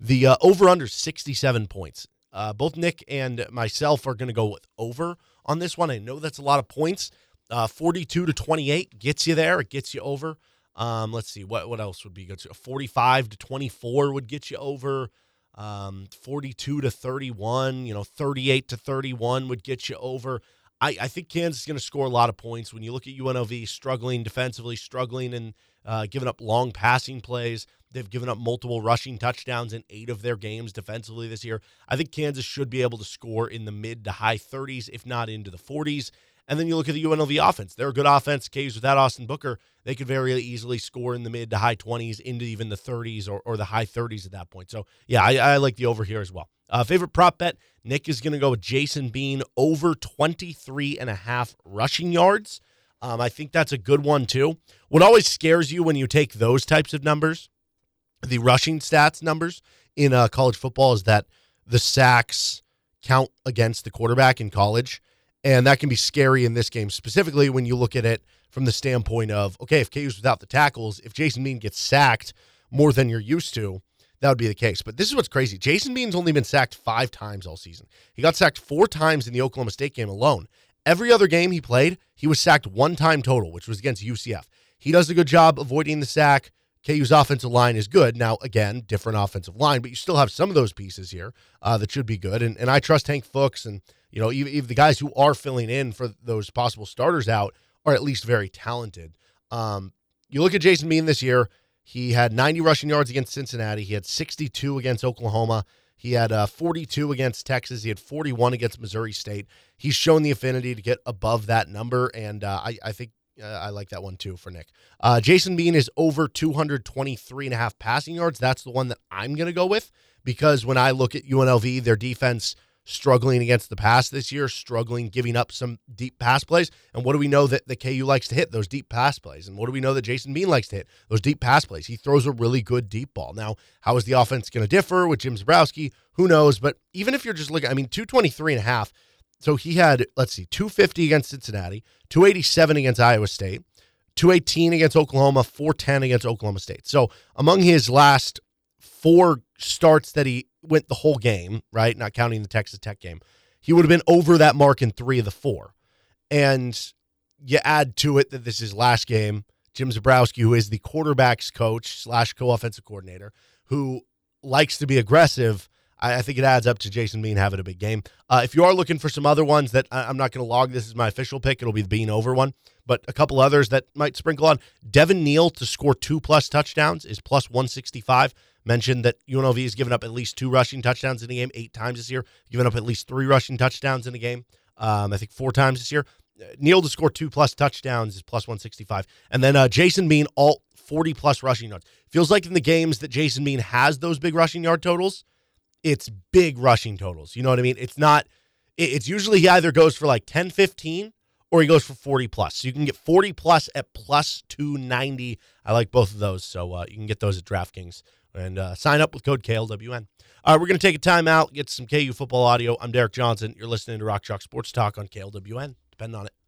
The uh, over-under sixty-seven points. Uh, both Nick and myself are going to go with over on this one. I know that's a lot of points. Uh, forty-two to twenty-eight gets you there. It gets you over. Um, let's see. What, what else would be good? forty-five to twenty-four would get you over. Um, forty-two to thirty-one, you know, thirty-eight to thirty-one would get you over. I, I think Kansas is going to score a lot of points. When you look at U N L V struggling defensively, struggling and uh, giving up long passing plays, they've given up multiple rushing touchdowns in eight of their games defensively this year. I think Kansas should be able to score in the mid to high thirties, if not into the forties. And then you look at the U N L V offense. They're a good offense. Caves without Austin Booker, they could very easily score in the mid to high twenties, into even the thirties or, or the high thirties at that point. So, yeah, I, I like the over here as well. Uh, favorite prop bet, Nick is going to go with Jason Bean over twenty-three and a half rushing yards. Um, I think that's a good one too. What always scares you when you take those types of numbers, the rushing stats numbers in uh, college football, is that the sacks count against the quarterback in college. And that can be scary in this game, specifically when you look at it from the standpoint of, okay, if K U's without the tackles, if Jason Bean gets sacked more than you're used to, that would be the case. But this is what's crazy. Jason Bean's only been sacked five times all season. He got sacked four times in the Oklahoma State game alone. Every other game he played, he was sacked one time total, which was against U C F. He does a good job avoiding the sack. K U's offensive line is good. Now, again, different offensive line, but you still have some of those pieces here uh, that should be good. And, and I trust Hank Fuchs and, you know, even, even the guys who are filling in for those possible starters out are at least very talented. Um, you look at Jason Bean this year, he had ninety rushing yards against Cincinnati. He had sixty-two against Oklahoma. He had uh, forty-two against Texas. He had forty-one against Missouri State. He's shown the affinity to get above that number, and uh, I, I think Uh, I like that one too for Nick. Uh, Jason Bean is over two hundred twenty-three and a half passing yards. That's the one that I'm going to go with because when I look at U N L V, their defense struggling against the pass this year, struggling giving up some deep pass plays. And what do we know that the K U likes to hit? Those deep pass plays. And what do we know that Jason Bean likes to hit? Those deep pass plays. He throws a really good deep ball. Now, how is the offense going to differ with Jim Zebrowski? Who knows? But even if you're just looking, I mean, two twenty-three and a half. So he had, let's see, two fifty against Cincinnati, two eighty-seven against Iowa State, two eighteen against Oklahoma, four ten against Oklahoma State. So among his last four starts that he went the whole game, right, not counting the Texas Tech game, he would have been over that mark in three of the four. And you add to it that this is last game, Jim Zebrowski, who is the quarterback's coach slash co-offensive coordinator, who likes to be aggressive. I, I think it adds up to Jason Bean having a big game. Uh, if you are looking for some other ones that I, I'm not going to log, this is my official pick. It'll be the Bean over one, but a couple others that might sprinkle on. Devin Neal to score two-plus touchdowns is plus one sixty-five. Mentioned that U N L V has given up at least two rushing touchdowns in the game eight times this year, given up at least three rushing touchdowns in the game, um, I think four times this year. Neal to score two-plus touchdowns is plus one sixty-five. And then uh, Jason Bean, all forty-plus rushing yards. Feels like in the games that Jason Bean has those big rushing yard totals, it's big rushing totals. You know what I mean? It's not – it's usually he either goes for like ten, fifteen, or he goes for forty-plus. So you can get forty-plus at plus two ninety. I like both of those, so uh, you can get those at DraftKings. And uh, sign up with code K L W N. All right, we're going to take a timeout, get some K U football audio. I'm Derek Johnson. You're listening to Rock Chalk Sports Talk on K L W N. Depend on it.